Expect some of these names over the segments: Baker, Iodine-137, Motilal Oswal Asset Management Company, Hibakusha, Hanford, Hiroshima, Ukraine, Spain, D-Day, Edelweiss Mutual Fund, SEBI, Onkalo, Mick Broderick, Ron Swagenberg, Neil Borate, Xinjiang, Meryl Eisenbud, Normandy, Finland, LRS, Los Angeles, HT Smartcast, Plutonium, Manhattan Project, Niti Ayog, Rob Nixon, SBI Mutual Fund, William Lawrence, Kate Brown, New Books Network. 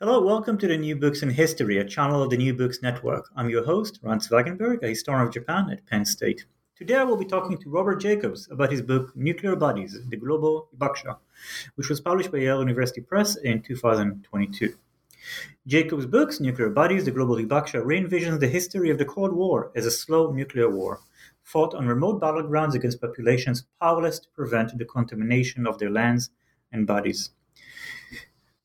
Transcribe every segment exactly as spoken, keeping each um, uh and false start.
Hello, welcome to the New Books in History, a channel of the New Books Network. I'm your host, Ron Swagenberg, a historian of Japan at Penn State. Today I will be talking to Robert Jacobs about his book, Nuclear Bodies, the Global Hibakusha, which was published by Yale University Press in two thousand twenty-two. Jacobs' book, Nuclear Bodies, the Global Hibakusha, re-envisions the history of the Cold War as a slow nuclear war, fought on remote battlegrounds against populations powerless to prevent the contamination of their lands and bodies.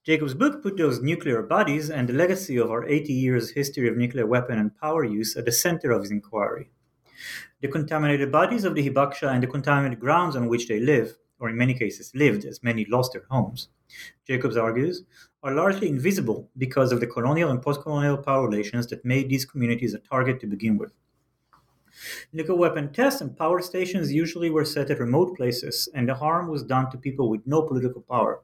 Jacobs' book put those nuclear bodies and the legacy of our eighty years history of nuclear weapon and power use at the center of his inquiry. The contaminated bodies of the Hibakusha and the contaminated grounds on which they live, or in many cases lived, as many lost their homes, Jacobs argues, are largely invisible because of the colonial and post-colonial power relations that made these communities a target to begin with. Nuclear weapon tests and power stations usually were set at remote places, and the harm was done to people with no political power.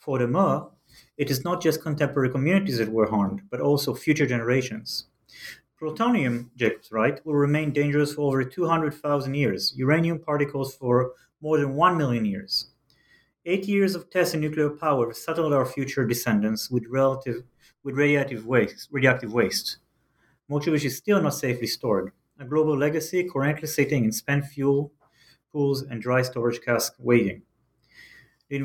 Furthermore, it is not just contemporary communities that were harmed, but also future generations. Plutonium, Jacobs writes, will remain dangerous for over two hundred thousand years, uranium particles for more than one million years. Eight years of tests in nuclear power settled our future descendants with relative, with radioactive waste, radioactive waste, much of which is still not safely stored. A global legacy currently sitting in spent fuel pools and dry storage casks waiting. The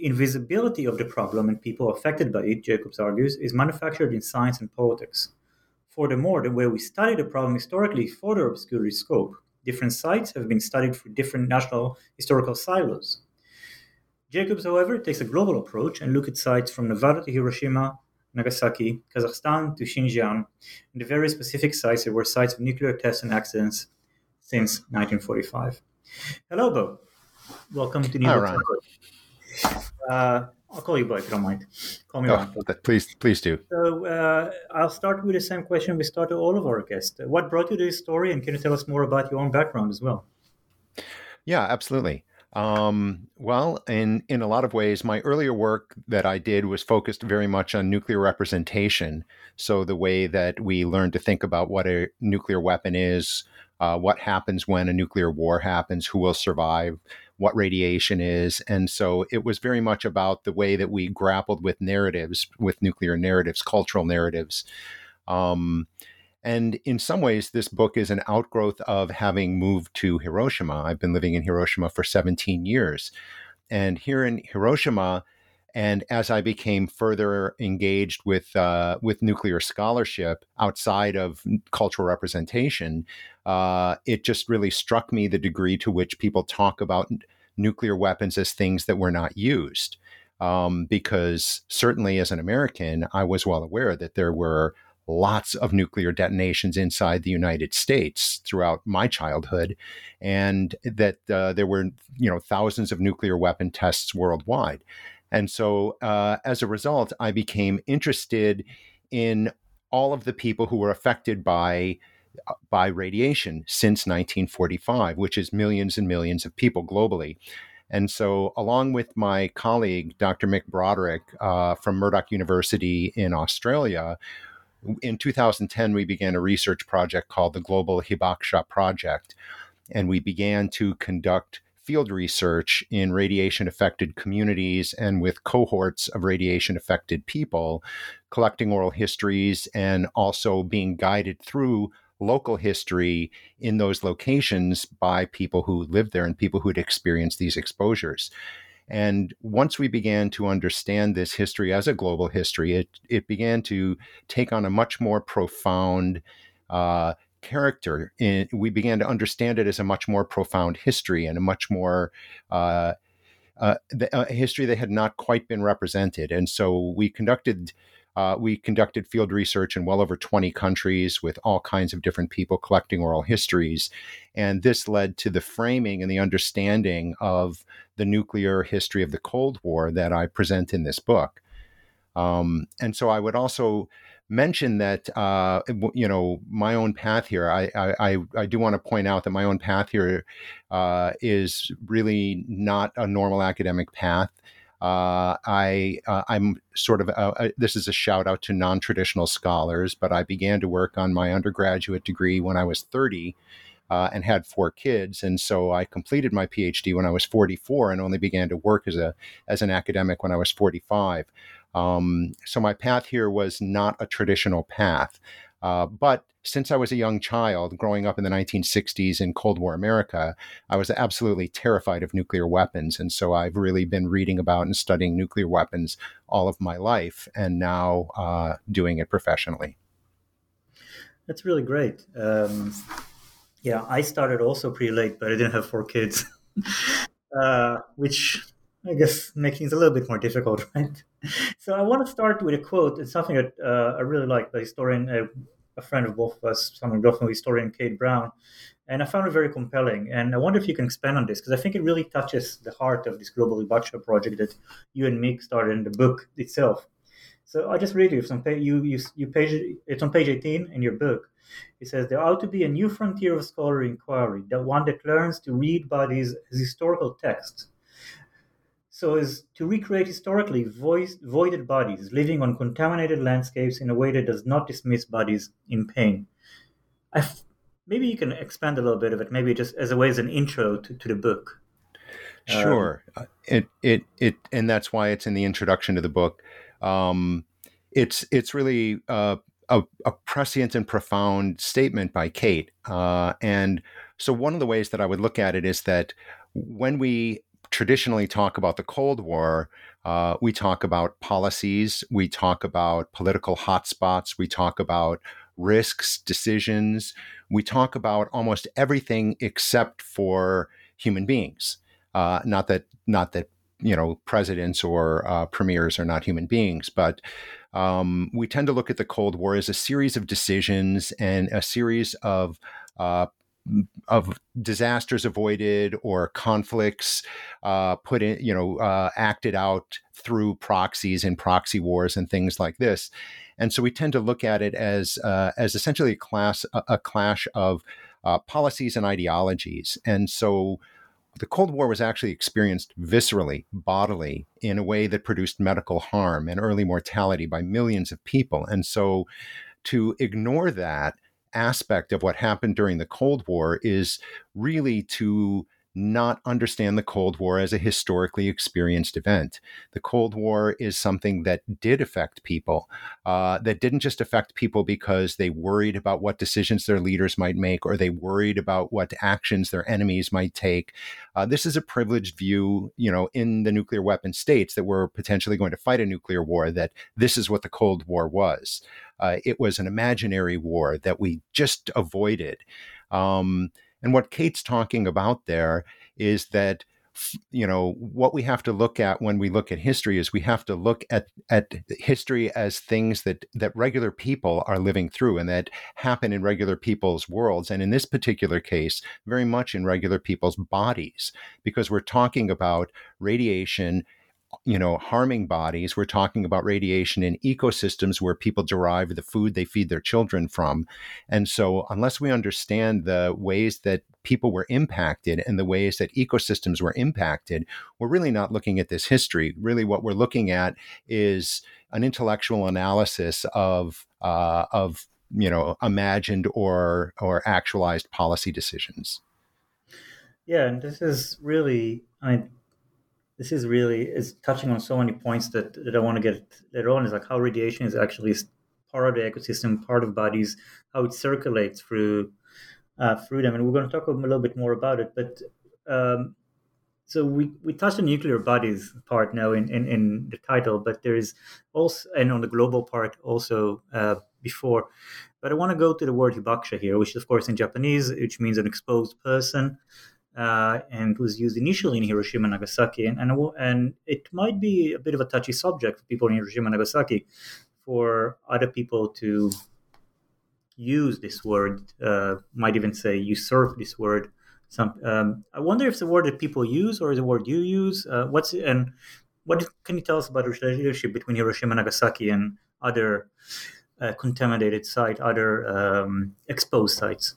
invisibility of the problem and people affected by it, Jacobs argues, is manufactured in science and politics. Furthermore, the way we study the problem historically further obscures its scope. Different sites have been studied through different national historical silos. Jacobs, however, takes a global approach and looks at sites from Nevada to Hiroshima, Nagasaki, Kazakhstan to Xinjiang, and the very specific sites that were sites of nuclear tests and accidents since nineteen forty-five. Hello, Bo. Welcome to New York. Uh, I'll call you Bo if you don't mind. Call me Ron. Oh, please, please do. So uh, I'll start with the same question we start to all of our guests. What brought you to this story, and can you tell us more about your own background as well? Yeah, absolutely. Um, well, in, in a lot of ways, my earlier work that I did was focused very much on nuclear representation. So the way that we learn to think about what a nuclear weapon is, uh, what happens when a nuclear war happens, who will survive, what radiation is. And so it was very much about the way that we grappled with narratives, with nuclear narratives, cultural narratives. Um, and in some ways, this book is an outgrowth of having moved to Hiroshima. I've been living in Hiroshima for seventeen years. And here in Hiroshima, and as I became further engaged with uh, with nuclear scholarship outside of cultural representation, uh, it just really struck me the degree to which people talk about n- nuclear weapons as things that were not used. Um, because certainly as an American, I was well aware that there were lots of nuclear detonations inside the United States throughout my childhood, and that uh, there were, you know, thousands of nuclear weapon tests worldwide. And so uh, as a result, I became interested in all of the people who were affected by, by radiation since nineteen forty-five, which is millions and millions of people globally. And so along with my colleague, Doctor Mick Broderick uh, from Murdoch University in Australia, in two thousand ten, we began a research project called the Global Hibakusha Project, and we began to conduct field research in radiation-affected communities and with cohorts of radiation-affected people, collecting oral histories and also being guided through local history in those locations by people who lived there and people who had experienced these exposures. And once we began to understand this history as a global history, it it began to take on a much more profound uh character. In, we began to understand it as a much more profound history and a much more uh, uh, the, a history that had not quite been represented. And so we conducted Uh, we conducted field research in well over twenty countries with all kinds of different people collecting oral histories. And this led to the framing and the understanding of the nuclear history of the Cold War that I present in this book. Um, and so I would also mention that, uh, you know, my own path here, I, I, I do want to point out that my own path here uh, is really not a normal academic path. Uh, I, uh, I'm sort of, uh, I, this is a shout out to non-traditional scholars, but I began to work on my undergraduate degree when I was thirty uh, and had four kids. And so I completed my PhD when I was forty-four and only began to work as a, as an academic when I was forty-five. Um, so my path here was not a traditional path. Uh, but since I was a young child growing up in the nineteen sixties in Cold War America, I was absolutely terrified of nuclear weapons. And so I've really been reading about and studying nuclear weapons all of my life and now uh, doing it professionally. That's really great. Um, yeah, I started also pretty late, but I didn't have four kids, uh, which I guess makes things a little bit more difficult, right? So I want to start with a quote. It's something that uh, I really like by historian, uh, a friend of both of us, Sámi, historian Kate Brown, and I found it very compelling. And I wonder if you can expand on this, because I think it really touches the heart of this Global Hibakusha project that you and Mick started in the book itself. So I'll just read you some page. You, you, you page it's on page eighteen in your book. It says, there ought to be a new frontier of scholarly inquiry, the one that learns to read bodies as historical texts, so as to recreate historically voiced, voided bodies living on contaminated landscapes in a way that does not dismiss bodies in pain. I f- maybe you can expand a little bit of it, maybe just as a way as an intro to, to the book. Sure. Um, it it it and that's why it's in the introduction to the book. Um, it's it's really uh, a, a prescient and profound statement by Kate. Uh, and so one of the ways that I would look at it is that when we traditionally talk about the Cold War, uh, we talk about policies, we talk about political hotspots, we talk about risks, decisions, we talk about almost everything except for human beings. Uh, not that, not that you know, presidents or uh, premiers are not human beings, but um, we tend to look at the Cold War as a series of decisions and a series of uh, of disasters avoided or conflicts uh, put in, you know, uh, acted out through proxies and proxy wars and things like this. And so we tend to look at it as uh, as essentially a class, a, a clash of uh, policies and ideologies. And so the Cold War was actually experienced viscerally, bodily, in a way that produced medical harm and early mortality by millions of people. And so to ignore that aspect of what happened during the Cold War is really to not understand the Cold War as a historically experienced event. The Cold War is something that did affect people, uh, that didn't just affect people because they worried about what decisions their leaders might make or they worried about what actions their enemies might take. Uh, this is a privileged view, you know, in the nuclear weapon states that were potentially going to fight a nuclear war, that this is what the Cold War was. Uh, it was an imaginary war that we just avoided. Um, and what Kate's talking about there is that, you know, what we have to look at when we look at history is we have to look at, at history as things that, that regular people are living through and that happen in regular people's worlds. And in this particular case, very much in regular people's bodies, because we're talking about radiation, you know, harming bodies. We're talking about radiation in ecosystems where people derive the food they feed their children from. And so unless we understand the ways that people were impacted and the ways that ecosystems were impacted, we're really not looking at this history. Really what we're looking at is an intellectual analysis of, uh, of, you know, imagined or, or actualized policy decisions. Yeah. And this is really, I mean, This is really is touching on so many points that, that I want to get later on. Is like how radiation is actually part of the ecosystem, part of bodies, how it circulates through uh, through them, and we're going to talk a little bit more about it. But um, so we, we touched on nuclear bodies part now in, in, in the title, but there is also and on the global part also uh, before. But I want to go to the word hibakusha here, which of course in Japanese, which means an exposed person. Uh, and was used initially in Hiroshima and Nagasaki. And, and and it might be a bit of a touchy subject for people in Hiroshima and Nagasaki for other people to use this word, uh, might even say usurp this word. Some, um, I wonder if the word that people use or the word you use, uh, what's and what can you tell us about the relationship between Hiroshima and Nagasaki and other uh, contaminated sites, other um, exposed sites?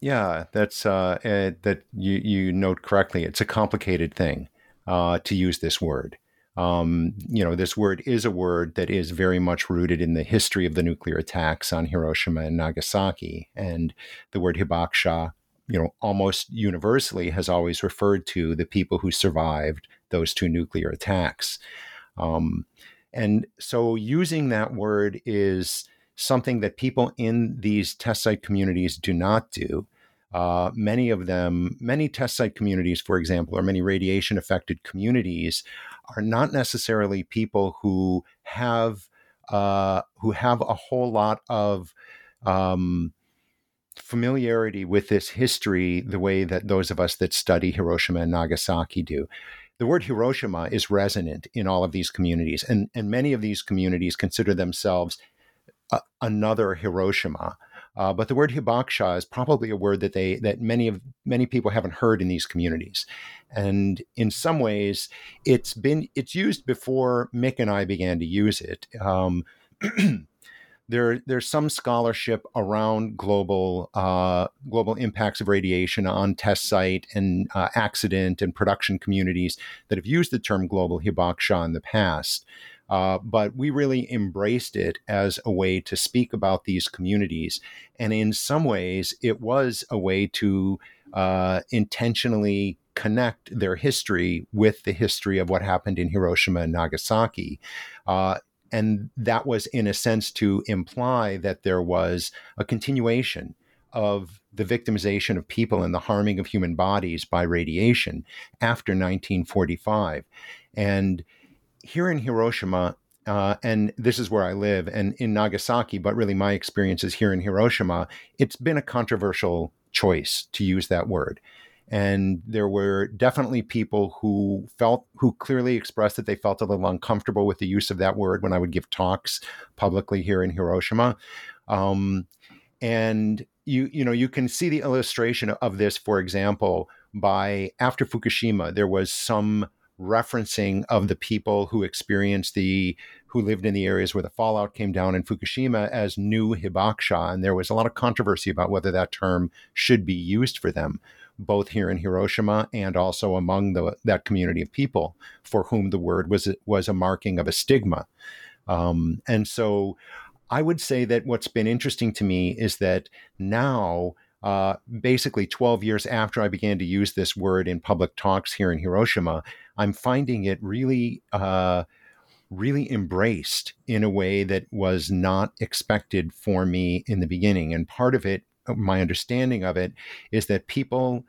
Yeah, that's uh, uh, that you, you note correctly. It's a complicated thing uh, to use this word. Um, you know, this word is a word that is very much rooted in the history of the nuclear attacks on Hiroshima and Nagasaki. And the word hibakusha, you know, almost universally has always referred to the people who survived those two nuclear attacks. Um, and so using that word is something that people in these test site communities do not do. Uh, many of them, many test site communities, for example, or many radiation affected communities are not necessarily people who have uh, who have a whole lot of um, familiarity with this history the way that those of us that study Hiroshima and Nagasaki do. The word Hiroshima is resonant in all of these communities, and, and many of these communities consider themselves a, another Hiroshima. Uh, but the word hibakusha is probably a word that they that many of many people haven't heard in these communities, and in some ways, it's been it's used before Mick and I began to use it. Um, there there's some scholarship around global uh, global impacts of radiation on test site and uh, accident and production communities that have used the term global hibakusha in the past. Uh, but we really embraced it as a way to speak about these communities. And in some ways, it was a way to uh, intentionally connect their history with the history of what happened in Hiroshima and Nagasaki. Uh, and that was, in a sense, to imply that there was a continuation of the victimization of people and the harming of human bodies by radiation after nineteen forty-five. And here in Hiroshima, uh, and this is where I live, and in Nagasaki, but really my experience is here in Hiroshima, it's been a controversial choice to use that word. And there were definitely people who felt, who clearly expressed that they felt a little uncomfortable with the use of that word when I would give talks publicly here in Hiroshima. Um, and you, you know, you can see the illustration of this, for example, by after Fukushima, there was some referencing of the people who experienced the, who lived in the areas where the fallout came down in Fukushima as new hibakusha. And there was a lot of controversy about whether that term should be used for them, both here in Hiroshima and also among the, that community of people for whom the word was, was a marking of a stigma. Um, and so I would say that what's been interesting to me is that now, Uh, basically twelve years after I began to use this word in public talks here in Hiroshima, I'm finding it really, uh, really embraced in a way that was not expected for me in the beginning. And part of it, my understanding of it, is that people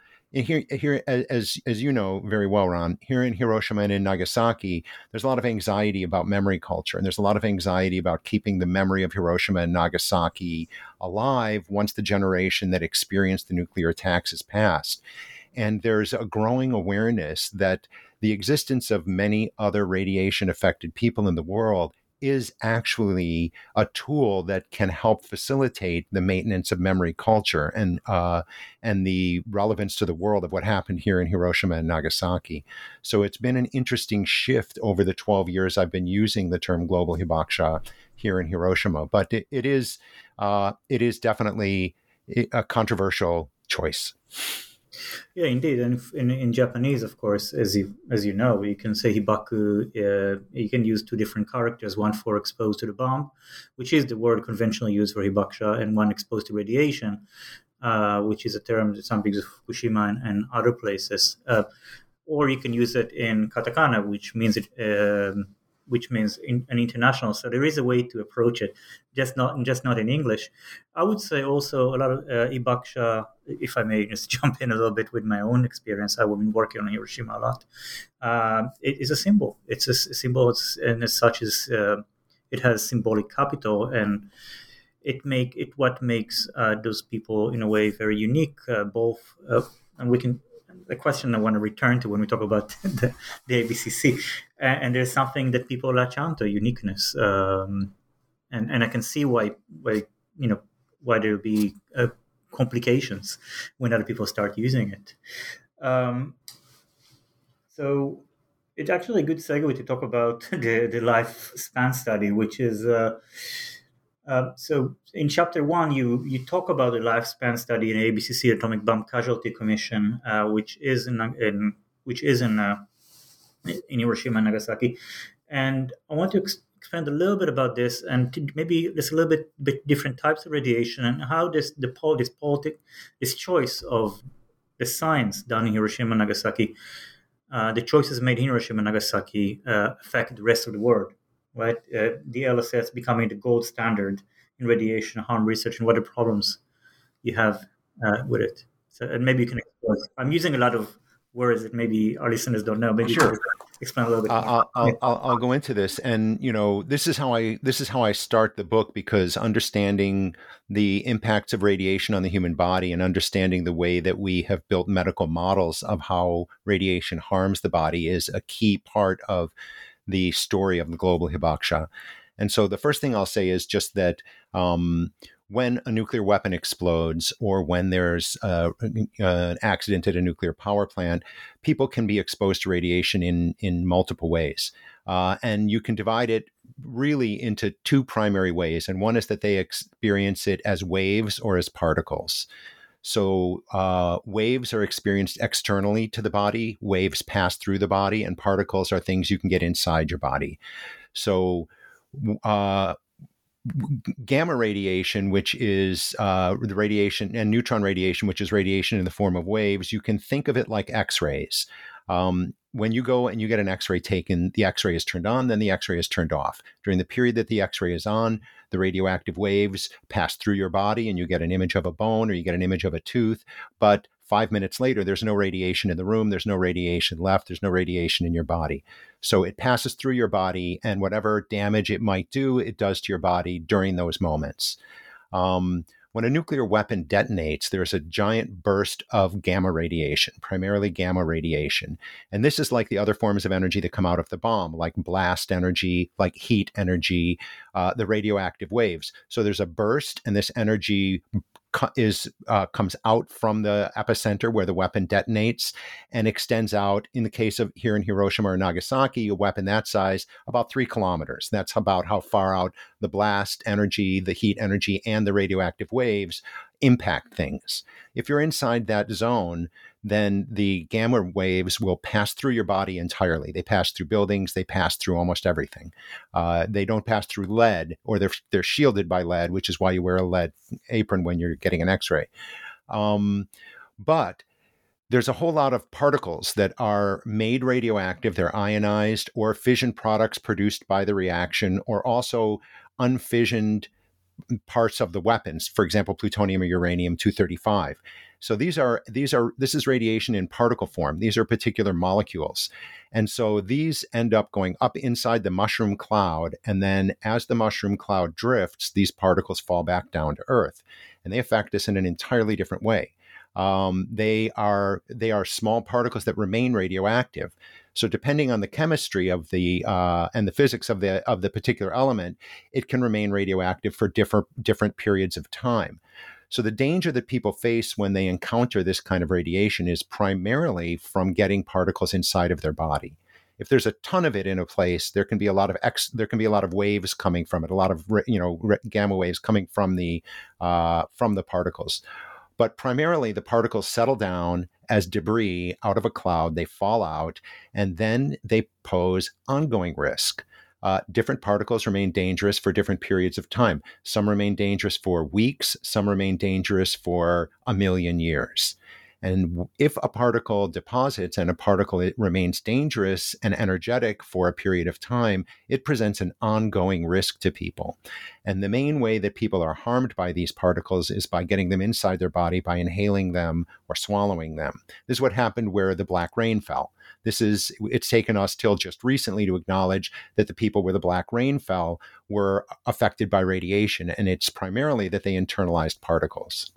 here, here as as you know very well, Ron, here in Hiroshima and in Nagasaki, there's a lot of anxiety about memory culture, and there's a lot of anxiety about keeping the memory of Hiroshima and Nagasaki alive once the generation that experienced the nuclear attacks is passed. And there's a growing awareness that the existence of many other radiation-affected people in the world is actually a tool that can help facilitate the maintenance of memory culture and uh, and the relevance to the world of what happened here in Hiroshima and Nagasaki. So it's been an interesting shift over the twelve years I've been using the term global hibakusha here in Hiroshima, but it, it is uh, it is definitely a controversial choice. Yeah, indeed, and in, in Japanese, of course, as you as you know, you can say hibaku. Uh, you can use two different characters: one for exposed to the bomb, which is the word conventionally used for hibakusha, and one exposed to radiation, uh, which is a term that some people use for Fukushima and, and other places. Uh, or you can use it in katakana, which means it, um, which means in, an international. So there is a way to approach it, just not just not in English. I would say also a lot of uh, hibakusha, if I may just jump in a little bit with my own experience. I've been working on Hiroshima a lot. Uh, it is a symbol. It's a, a symbol, it's, and as such, is uh, it has symbolic capital, and it make it what makes uh, those people in a way very unique. Uh, both, uh, and we can. The question I want to return to when we talk about the, the A B C C, and, and there's something that people latch on to, uniqueness. Um, and and I can see why why you know why there will be uh, complications when other people start using it. Um, so it's actually a good segue to talk about the, the lifespan study, which is uh, uh, so in chapter one you you talk about the lifespan study in A B C C Atomic Bomb Casualty Commission, uh, which is in, in which is in uh, in Hiroshima and Nagasaki, and I want to ex- expand a little bit about this, and to maybe there's a little bit, bit different types of radiation and how this the this politic this choice of the science done in Hiroshima and Nagasaki, uh, the choices made in Hiroshima and Nagasaki uh, affect the rest of the world, right? Uh, the L S S becoming the gold standard in radiation harm research, and what are the problems you have uh, with it. So, and maybe you can explore. I'm using a lot of words that maybe our listeners don't know. Maybe sure. You can explain a little bit. I'll, I'll, I'll, I'll go into this, and you know, this is how I this is how I start the book, because understanding the impacts of radiation on the human body and understanding the way that we have built medical models of how radiation harms the body is a key part of the story of the global hibakusha. And so, the first thing I'll say is just that. Um, When a nuclear weapon explodes, or when there's uh, an accident at a nuclear power plant, people can be exposed to radiation in, in multiple ways. Uh, and you can divide it really into two primary ways. And one is that they experience it as waves or as particles. So uh, waves are experienced externally to the body, waves pass through the body, and particles are things you can get inside your body. So uh gamma radiation, which is uh, the radiation, and neutron radiation, which is radiation in the form of waves, you can think of it like X-rays. Um, when you go and you get an X-ray taken, the X-ray is turned on, then the X-ray is turned off. During the period that the X-ray is on, the radioactive waves pass through your body and you get an image of a bone or you get an image of a tooth. But five minutes later, there's no radiation in the room. There's no radiation left. There's no radiation in your body. So it passes through your body, and whatever damage it might do, it does to your body during those moments. Um, when a nuclear weapon detonates, there's a giant burst of gamma radiation, primarily gamma radiation. And this is like the other forms of energy that come out of the bomb, like blast energy, like heat energy, uh, the radioactive waves. So there's a burst, and this energy is uh, comes out from the epicenter where the weapon detonates and extends out. In the case of here in Hiroshima or Nagasaki, a weapon that size, about three kilometers. That's about how far out the blast energy, the heat energy, and the radioactive waves impact things. If you're inside that zone, then the gamma waves will pass through your body entirely. They pass through buildings. They pass through almost everything. Uh, they don't pass through lead, or they're they're shielded by lead, which is why you wear a lead apron when you're getting an X-ray. Um, but there's a whole lot of particles that are made radioactive. They're ionized, or fission products produced by the reaction, or also unfissioned parts of the weapons, for example, plutonium or uranium two thirty-five. So these are these are this is radiation in particle form. These are particular molecules. And so these end up going up inside the mushroom cloud. And then as the mushroom cloud drifts, these particles fall back down to Earth. And they affect us in an entirely different way. Um, they are they are small particles that remain radioactive. So depending on the chemistry of the uh, and the physics of the of the particular element, it can remain radioactive for different different periods of time. So the danger that people face when they encounter this kind of radiation is primarily from getting particles inside of their body. If there's a ton of it in a place, there can be a lot of ex, there can be a lot of waves coming from it, a lot of you know gamma waves coming from the uh, from the particles. But primarily, the particles settle down as debris out of a cloud. They fall out, and then they pose ongoing risk. Uh, different particles remain dangerous for different periods of time. Some remain dangerous for weeks. Some remain dangerous for a million years. And if a particle deposits and a particle it remains dangerous and energetic for a period of time, it presents an ongoing risk to people. And the main way that people are harmed by these particles is by getting them inside their body, by inhaling them or swallowing them. This is what happened where the black rain fell. This is, it's taken us till just recently to acknowledge that the people where the black rain fell were affected by radiation, and it's primarily that they internalized particles.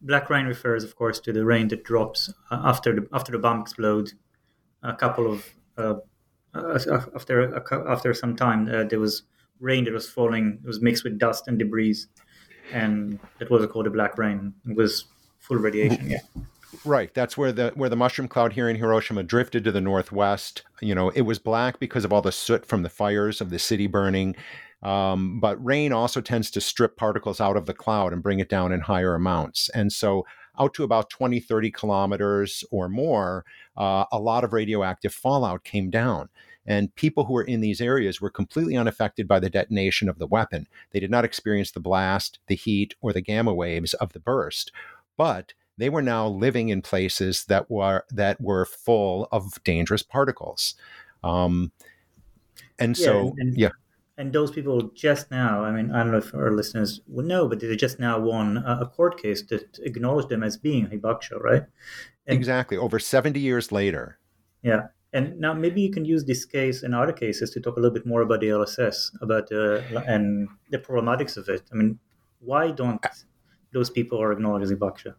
Black rain refers, of course, to the rain that drops after the after the bomb explodes. A couple of uh, after after some time, uh, there was rain that was falling, it was mixed with dust and debris, and that was called the black rain. It was full radiation. Yeah. Right. That's where the where the mushroom cloud here in Hiroshima drifted to the northwest. You know, it was black because of all the soot from the fires of the city burning. Um, but rain also tends to strip particles out of the cloud and bring it down in higher amounts. And so out to about twenty, thirty kilometers or more, uh, a lot of radioactive fallout came down. And people who were in these areas were completely unaffected by the detonation of the weapon. They did not experience the blast, the heat, or the gamma waves of the burst. But they were now living in places that were that were full of dangerous particles. Um, and yeah, so, and, yeah. And those people just now, I mean, I don't know if our listeners will know, but they just now won a, a court case that acknowledged them as being hibakusha, right? And, exactly. Over seventy years later. Yeah. And now maybe you can use this case and other cases to talk a little bit more about the L S S, about uh, and the problematics of it. I mean, why don't those people are acknowledged as hibakusha?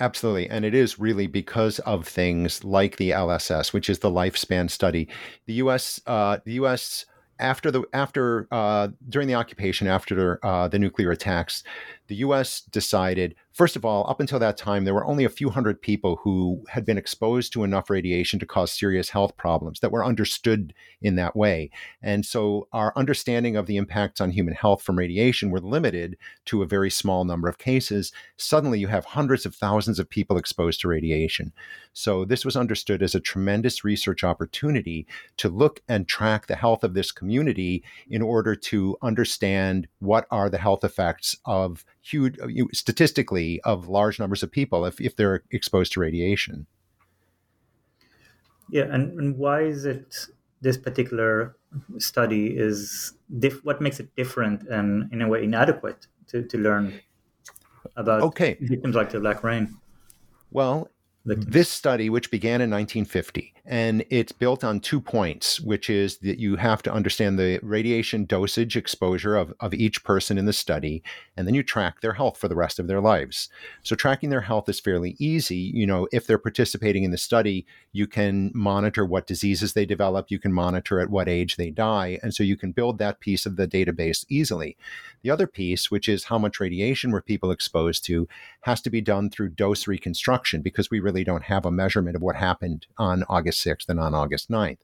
Absolutely. And it is really because of things like the L S S, which is the Lifespan Study. The U S, uh, the U S after the after uh, during the occupation, after uh, the nuclear attacks, the U S decided, first of all, up until that time, there were only a few hundred people who had been exposed to enough radiation to cause serious health problems that were understood in that way. And so our understanding of the impacts on human health from radiation were limited to a very small number of cases. Suddenly you have hundreds of thousands of people exposed to radiation. So this was understood as a tremendous research opportunity to look and track the health of this community in order to understand what are the health effects of huge, statistically, of large numbers of people if, if they're exposed to radiation. Yeah, and, and why is it this particular study is, diff, what makes it different and in a way inadequate to, to learn about okay. victims like the Black Rain? Well, victims. This study, which began in nineteen fifty, and it's built on two points, which is that you have to understand the radiation dosage exposure of, of each person in the study, and then you track their health for the rest of their lives. So tracking their health is fairly easy. You know, if they're participating in the study, you can monitor what diseases they develop, you can monitor at what age they die, and so you can build that piece of the database easily. The other piece, which is how much radiation were people exposed to, has to be done through dose reconstruction, because we really don't have a measurement of what happened on August sixth and on August ninth.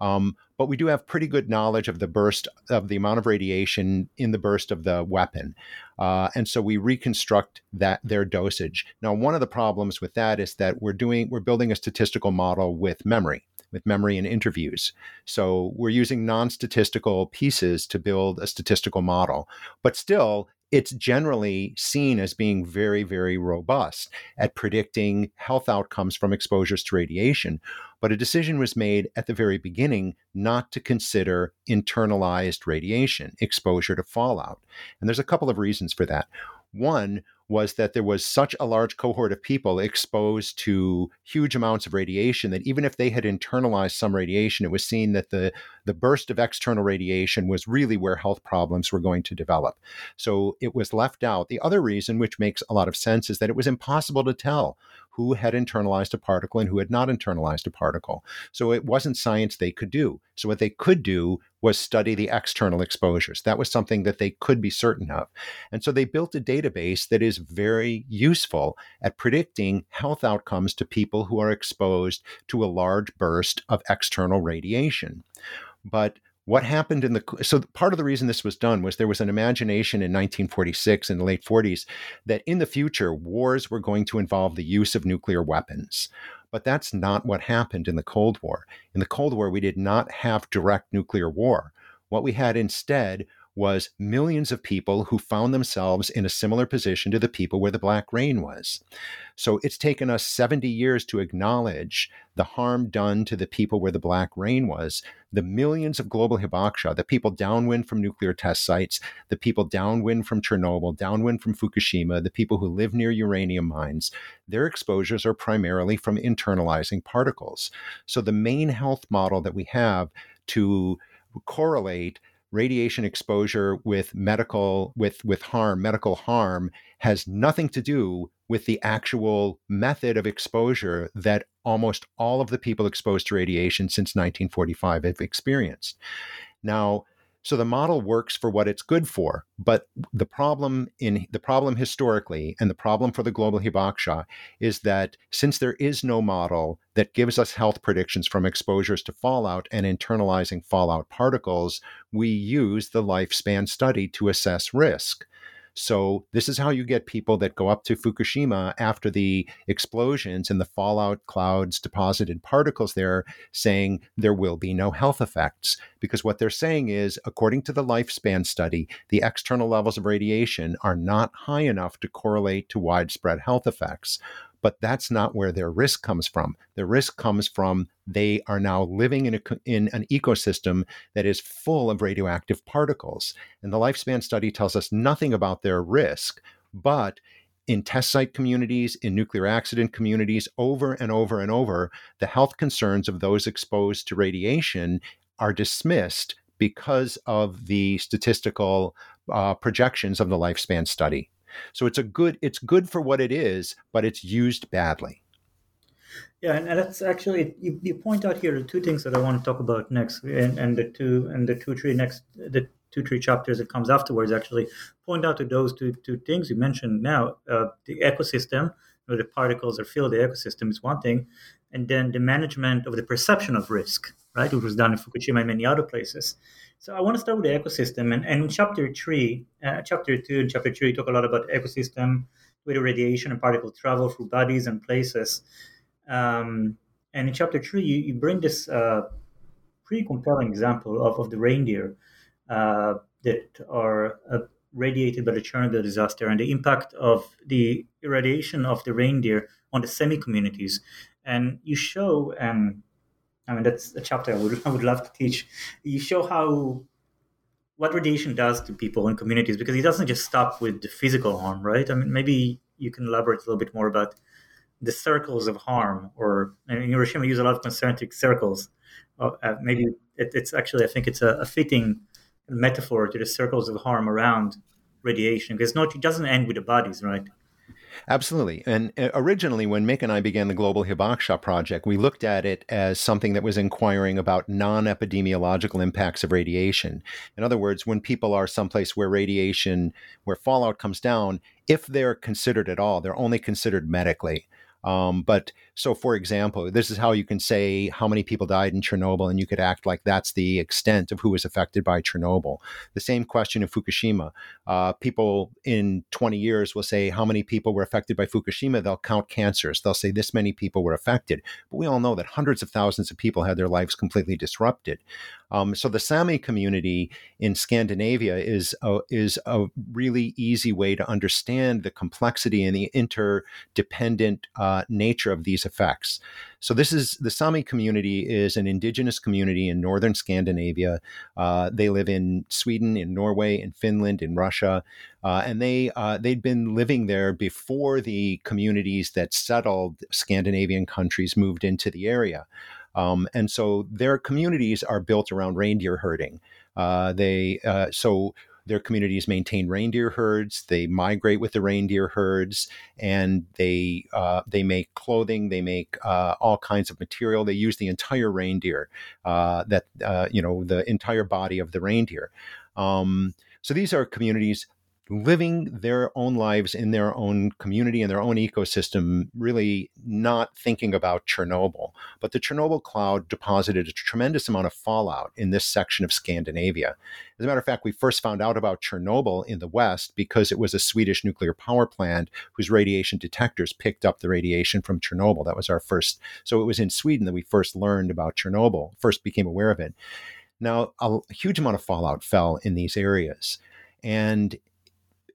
Um, but we do have pretty good knowledge of the burst, of the amount of radiation in the burst of the weapon. Uh, and so we reconstruct that their dosage. Now, one of the problems with that is that we're doing, we're building a statistical model with memory, with memory and interviews. So we're using non-statistical pieces to build a statistical model, but still it's generally seen as being very, very robust at predicting health outcomes from exposures to radiation. But a decision was made at the very beginning not to consider internalized radiation exposure to fallout. And there's a couple of reasons for that. One was that there was such a large cohort of people exposed to huge amounts of radiation that even if they had internalized some radiation, it was seen that the, the burst of external radiation was really where health problems were going to develop. So it was left out. The other reason, which makes a lot of sense, is that it was impossible to tell who had internalized a particle and who had not internalized a particle. So it wasn't science they could do. So what they could do was study the external exposures. That was something that they could be certain of. And so they built a database that is very useful at predicting health outcomes to people who are exposed to a large burst of external radiation. But what happened in the, so part of the reason this was done was there was an imagination in nineteen forty-six, in the late forties, that in the future, wars were going to involve the use of nuclear weapons. But that's not what happened in the Cold War. In the Cold War, we did not have direct nuclear war. What we had instead was millions of people who found themselves in a similar position to the people where the Black Rain was. So it's taken us seventy years to acknowledge the harm done to the people where the Black Rain was, the millions of global hibakusha, the people downwind from nuclear test sites, the people downwind from Chernobyl, downwind from Fukushima, the people who live near uranium mines, their exposures are primarily from internalizing particles. So the main health model that we have to correlate radiation exposure with medical, with, with harm, medical harm, has nothing to do with the actual method of exposure that almost all of the people exposed to radiation since nineteen forty-five have experienced. Now, So the model works for what it's good for, but the problem in the problem historically and the problem for the global hibakusha is that since there is no model that gives us health predictions from exposures to fallout and internalizing fallout particles, we use the lifespan study to assess risk. So this is how you get people that go up to Fukushima after the explosions and the fallout clouds deposited particles there saying there will be no health effects. Because what they're saying is, according to the lifespan study, the external levels of radiation are not high enough to correlate to widespread health effects. But that's not where their risk comes from. Their risk comes from they are now living in a, in an ecosystem that is full of radioactive particles. And the lifespan study tells us nothing about their risk, but in test site communities, in nuclear accident communities, over and over and over, the health concerns of those exposed to radiation are dismissed because of the statistical uh, projections of the lifespan study. So it's a good, it's good for what it is, but it's used badly. Yeah, and, and that's actually you, you point out here the two things that I want to talk about next, and, and the two and the two three next the two three chapters that comes afterwards actually point out to those two two things you mentioned now. Uh, the ecosystem, where the particles are filled, the ecosystem is one thing, and then the management of the perception of risk, right, which was done in Fukushima and many other places. So I want to start with the ecosystem, and, and in chapter three, uh, chapter two, and chapter three, we talk a lot about the ecosystem, radio radiation and particle travel through bodies and places. Um, and in chapter three, you, you bring this uh, pretty compelling example of, of the reindeer uh, that are uh, radiated by the Chernobyl disaster and the impact of the irradiation of the reindeer on the semi communities. And you show, um, I mean, that's a chapter I would I would love to teach. You show how what radiation does to people and communities, because it doesn't just stop with the physical harm, right? I mean, maybe you can elaborate a little bit more about the circles of harm, or I mean, in Hiroshima, you use a lot of concentric circles. Uh, maybe it, it's actually, I think it's a, a fitting metaphor to the circles of harm around radiation, because not, it doesn't end with the bodies, right? Absolutely. And originally, when Mick and I began the Global Hibakusha Project, we looked at it as something that was inquiring about non-epidemiological impacts of radiation. In other words, when people are someplace where radiation, where fallout comes down, if they're considered at all, they're only considered medically. Um, but so, for example, this is how you can say how many people died in Chernobyl, and you could act like that's the extent of who was affected by Chernobyl. The same question in Fukushima. Uh, people in twenty years will say how many people were affected by Fukushima. They'll count cancers. They'll say this many people were affected. But we all know that hundreds of thousands of people had their lives completely disrupted. Um, so the Sámi community in Scandinavia is a, is a really easy way to understand the complexity and the interdependent uh, nature of these effects. So this is the Sámi community is an indigenous community in northern Scandinavia. Uh, they live in Sweden, in Norway, in Finland, in Russia, uh, and they uh, they'd been living there before the communities that settled Scandinavian countries moved into the area. Um, and so their communities are built around reindeer herding. Uh, they uh, so their communities maintain reindeer herds. They migrate with the reindeer herds, and they uh, they make clothing. They make uh, all kinds of material. They use the entire reindeer, uh, that uh, you know the entire body of the reindeer. Um, so these are communities living their own lives in their own community and their own ecosystem, really not thinking about Chernobyl. But the Chernobyl cloud deposited a tremendous amount of fallout in this section of Scandinavia. As a matter of fact, we first found out about Chernobyl in the West because it was a Swedish nuclear power plant whose radiation detectors picked up the radiation from Chernobyl. That was our first. So it was in Sweden that we first learned about Chernobyl, first became aware of it. Now, a huge amount of fallout fell in these areas. And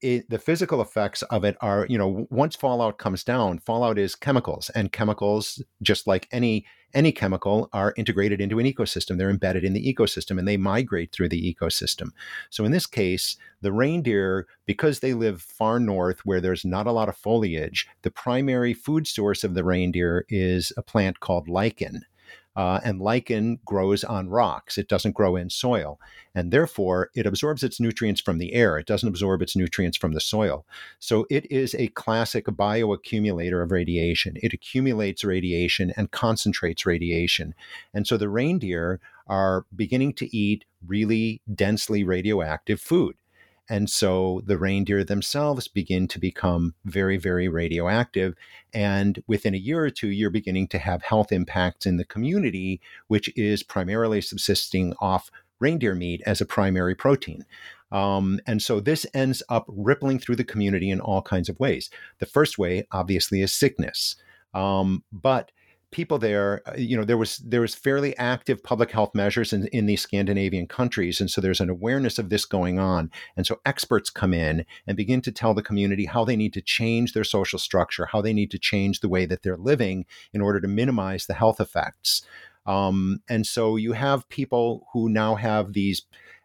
It, the physical effects of it are, you know, once fallout comes down, fallout is chemicals, and chemicals, just like any any chemical, are integrated into an ecosystem. They're embedded in the ecosystem, and they migrate through the ecosystem. So in this case, the reindeer, because they live far north where there's not a lot of foliage, the primary food source of the reindeer is a plant called lichen. Uh, and lichen grows on rocks. It doesn't grow in soil. And therefore, it absorbs its nutrients from the air. It doesn't absorb its nutrients from the soil. So it is a classic bioaccumulator of radiation. It accumulates radiation and concentrates radiation. And so the reindeer are beginning to eat really densely radioactive food. And so the reindeer themselves begin to become very, very radioactive. And within a year or two, you're beginning to have health impacts in the community, which is primarily subsisting off reindeer meat as a primary protein. Um, and so this ends up rippling through the community in all kinds of ways. The first way, obviously, is sickness. Um, but people there, you know, there was there was fairly active public health measures in, in these Scandinavian countries. And so there's an awareness of this going on. And so experts come in and begin to tell the community how they need to change their social structure, how they need to change the way that they're living in order to minimize the health effects. Um, and so you have people who now have these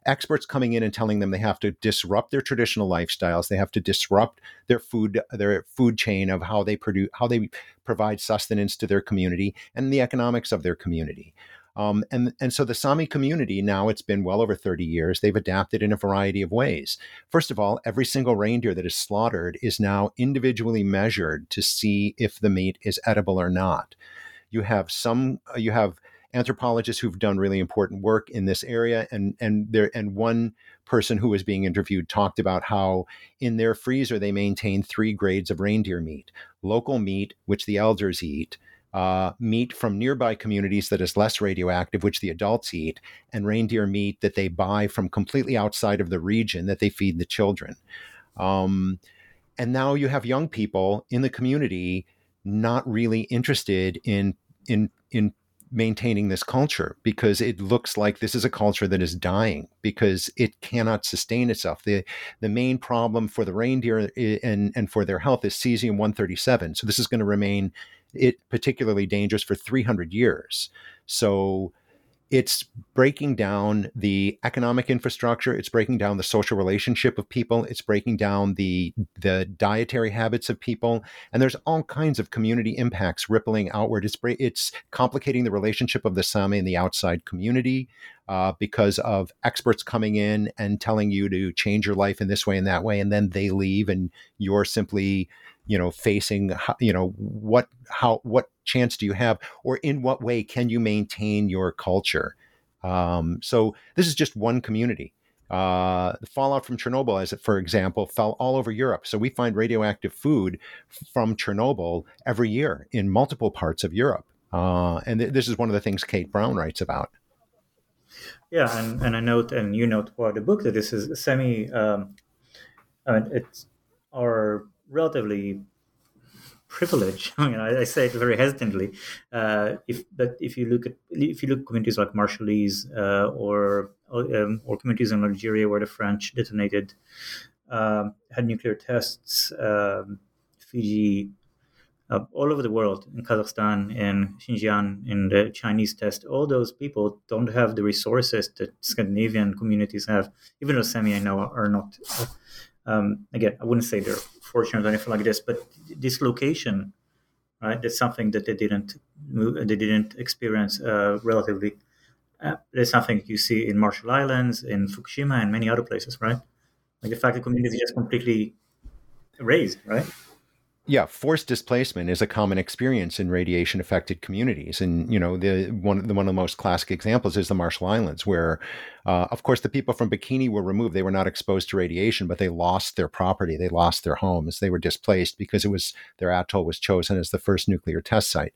experts coming in and telling them they have to disrupt their traditional lifestyles. They have to disrupt their food, their food chain of how they produce, how they provide sustenance to their community and the economics of their community. Um, and, and so the Sámi community, now it's been well over thirty years, they've adapted in a variety of ways. First of all, every single reindeer that is slaughtered is now individually measured to see if the meat is edible or not. You have some, you have anthropologists who've done really important work in this area, and and there and one person who was being interviewed talked about how in their freezer they maintain three grades of reindeer meat: local meat, which the elders eat, uh, meat from nearby communities that is less radioactive, which the adults eat, and reindeer meat that they buy from completely outside of the region that they feed the children. Um, and now you have young people in the community not really interested in in in maintaining this culture, because it looks like this is a culture that is dying because it cannot sustain itself. The the main problem for the reindeer and, and for their health is cesium one thirty-seven. So this is going to remain it particularly dangerous for three hundred years. So it's breaking down the economic infrastructure. It's breaking down the social relationship of people. It's breaking down the the dietary habits of people. And there's all kinds of community impacts rippling outward. It's it's complicating the relationship of the Sámi and the outside community uh, because of experts coming in and telling you to change your life in this way and that way. And then they leave and you're simply, you know, facing, you know, what, how, what chance do you have, or in what way can you maintain your culture? Um, so this is just one community. Uh, the fallout from Chernobyl, as it, for example, fell all over Europe. So we find radioactive food from Chernobyl every year in multiple parts of Europe. Uh, and th- this is one of the things Kate Brown writes about. Yeah. And, and I note, and you note for the book that this is semi, um, I mean, it's our relatively privileged. I mean, I, I say it very hesitantly. Uh, if but if you look at if you look at communities like Marshallese uh, or um, or communities in Algeria where the French detonated um, had nuclear tests, um, Fiji, uh, all over the world, in Kazakhstan, in Xinjiang, in the Chinese test, all those people don't have the resources that Scandinavian communities have. Even though Sámi, I know, are not. Uh, Um, again, I wouldn't say they're fortunate or anything like this, but this location, right? That's something that they didn't move, they didn't experience uh, relatively. Uh, that's something you see in Marshall Islands, in Fukushima, and many other places, right? Like the fact that community is just completely erased, right? Yeah, forced displacement is a common experience in radiation-affected communities, and you know the one the one of the most classic examples is the Marshall Islands, where, uh, of course, the people from Bikini were removed. They were not exposed to radiation, but they lost their property, they lost their homes, they were displaced because it was their atoll was chosen as the first nuclear test site,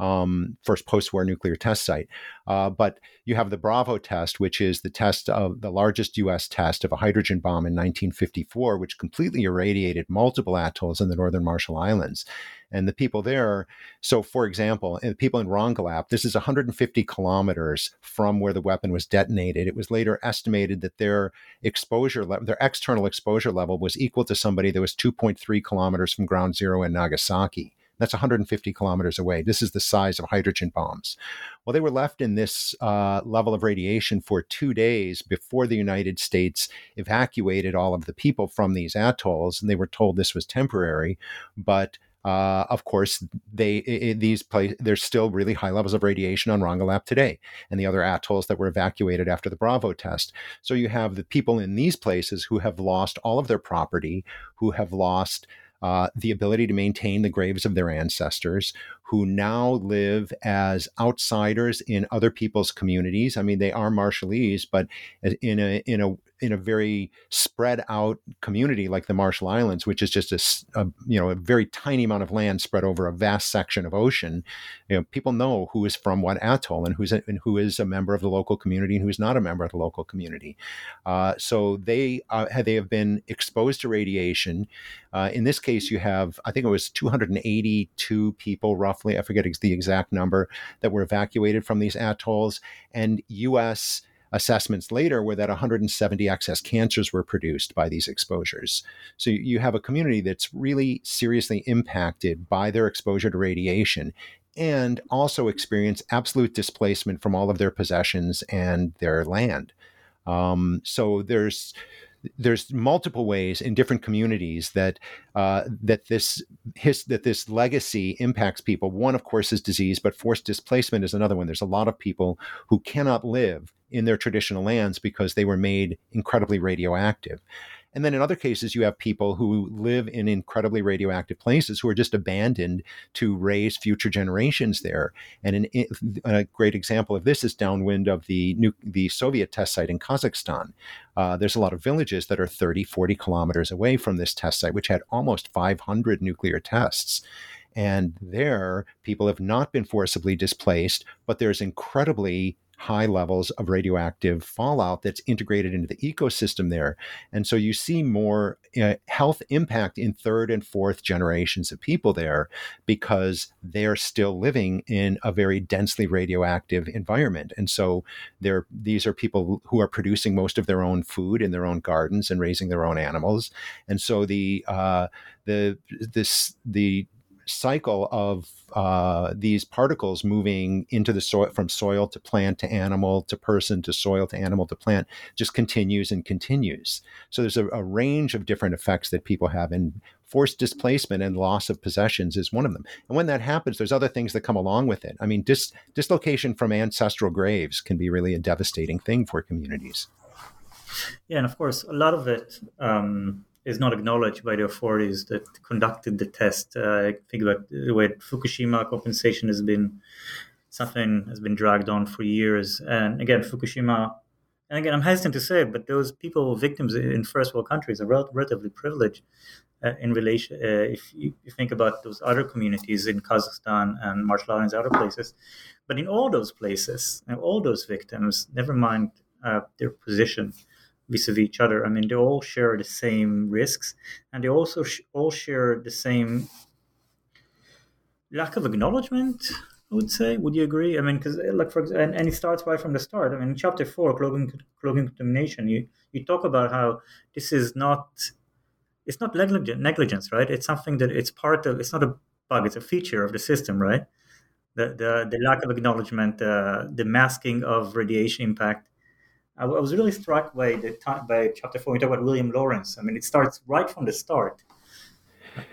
um, first post-war nuclear test site. Uh, but you have the Bravo test, which is the test of the largest U S test of a hydrogen bomb in nineteen fifty-four, which completely irradiated multiple atolls in the northern Marshall Islands. And the people there, so for example, the people in Rongelap, this is one hundred fifty kilometers from where the weapon was detonated. It was later estimated that their exposure, le- their external exposure level was equal to somebody that was two point three kilometers from ground zero in Nagasaki. That's one hundred fifty kilometers away. This is the size of hydrogen bombs. Well, they were left in this uh, level of radiation for two days before the United States evacuated all of the people from these atolls, and they were told this was temporary. But uh, of course, they it, it, these place, there's still really high levels of radiation on Rongelap today, and the other atolls that were evacuated after the Bravo test. So you have the people in these places who have lost all of their property, who have lost uh, the ability to maintain the graves of their ancestors, who now live as outsiders in other people's communities. I mean, they are Marshallese, but in a in a in a very spread out community like the Marshall Islands, which is just a, a you know a very tiny amount of land spread over a vast section of ocean. You know, people know who is from what atoll and who's a, and who is a member of the local community and who is not a member of the local community. Uh, so they uh, they have been exposed to radiation. Uh, in this case, you have I think it was two hundred eighty-two people roughly. I forget the exact number that were evacuated from these atolls, and U S assessments later were that one hundred seventy excess cancers were produced by these exposures. So you have a community that's really seriously impacted by their exposure to radiation and also experience absolute displacement from all of their possessions and their land. Um, so there's There's multiple ways in different communities that uh, that this his, that this legacy impacts people. One, of course, is disease, but forced displacement is another one. There's a lot of people who cannot live in their traditional lands because they were made incredibly radioactive. And then in other cases, you have people who live in incredibly radioactive places who are just abandoned to raise future generations there. And an, a great example of this is downwind of the new, the Soviet test site in Kazakhstan. Uh, there's a lot of villages that are thirty, forty kilometers away from this test site, which had almost five hundred nuclear tests. And there, people have not been forcibly displaced, but there's incredibly high levels of radioactive fallout that's integrated into the ecosystem there. And so you see more uh, health impact in third and fourth generations of people there because they're still living in a very densely radioactive environment. And so they're, these are people who are producing most of their own food in their own gardens and raising their own animals. And so the, uh, the, this, the, cycle of uh, these particles moving into the soil, from soil to plant to animal to person to soil to animal to plant, just continues and continues. So there's a, a range of different effects that people have, and forced displacement and loss of possessions is one of them. And when that happens, there's other things that come along with it. I mean, dis- dislocation from ancestral graves can be really a devastating thing for communities. Yeah, and of course, a lot of it um is not acknowledged by the authorities that conducted the test. Uh, I think about the way Fukushima compensation has been something has been dragged on for years. And again, Fukushima, and again, I'm hesitant to say it, but those people, victims in first world countries, are rel- relatively privileged uh, in relation. Uh, if you, you think about those other communities in Kazakhstan and Marshall Islands, other places, but in all those places, and all those victims, never mind uh, their position vis-a-vis each other. I mean, they all share the same risks, and they also sh- all share the same lack of acknowledgement, I would say. Would you agree? I mean, because, like, for example, and, and it starts right from the start. I mean, in Chapter four, Cloaking, cloaking Contamination, you, you talk about how this is not, it's not neglig- negligence, right? It's something that it's part of, it's not a bug, it's a feature of the system, right? The, the, the lack of acknowledgement, uh, the masking of radiation impact. I was really struck by the time, by Chapter four. We talk about William Lawrence. I mean, it starts right from the start,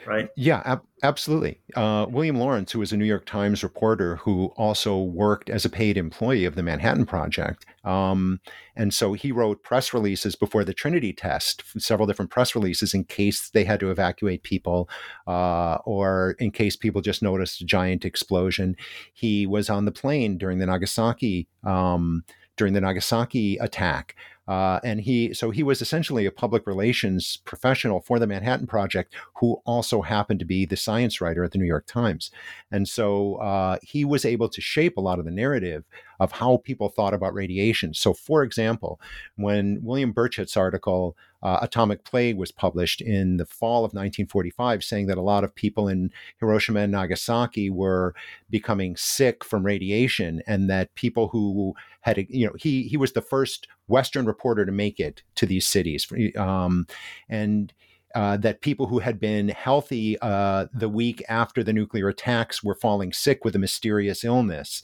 right? Yeah, ab- absolutely. Uh, William Lawrence, who was a New York Times reporter who also worked as a paid employee of the Manhattan Project, um, and so he wrote press releases before the Trinity test, several different press releases in case they had to evacuate people, uh, or in case people just noticed a giant explosion. He was on the plane during the Nagasaki. Um, during the Nagasaki attack. Uh, and he, so he was essentially a public relations professional for the Manhattan Project, who also happened to be the science writer at the New York Times. And so uh, he was able to shape a lot of the narrative of how people thought about radiation. So for example, when William Burchett's article, uh, Atomic Plague, was published in the fall of nineteen forty-five, saying that a lot of people in Hiroshima and Nagasaki were becoming sick from radiation, and that people who had, you know, he, he was the first Western reporter to make it to these cities. Um, and Uh, that people who had been healthy uh, the week after the nuclear attacks were falling sick with a mysterious illness.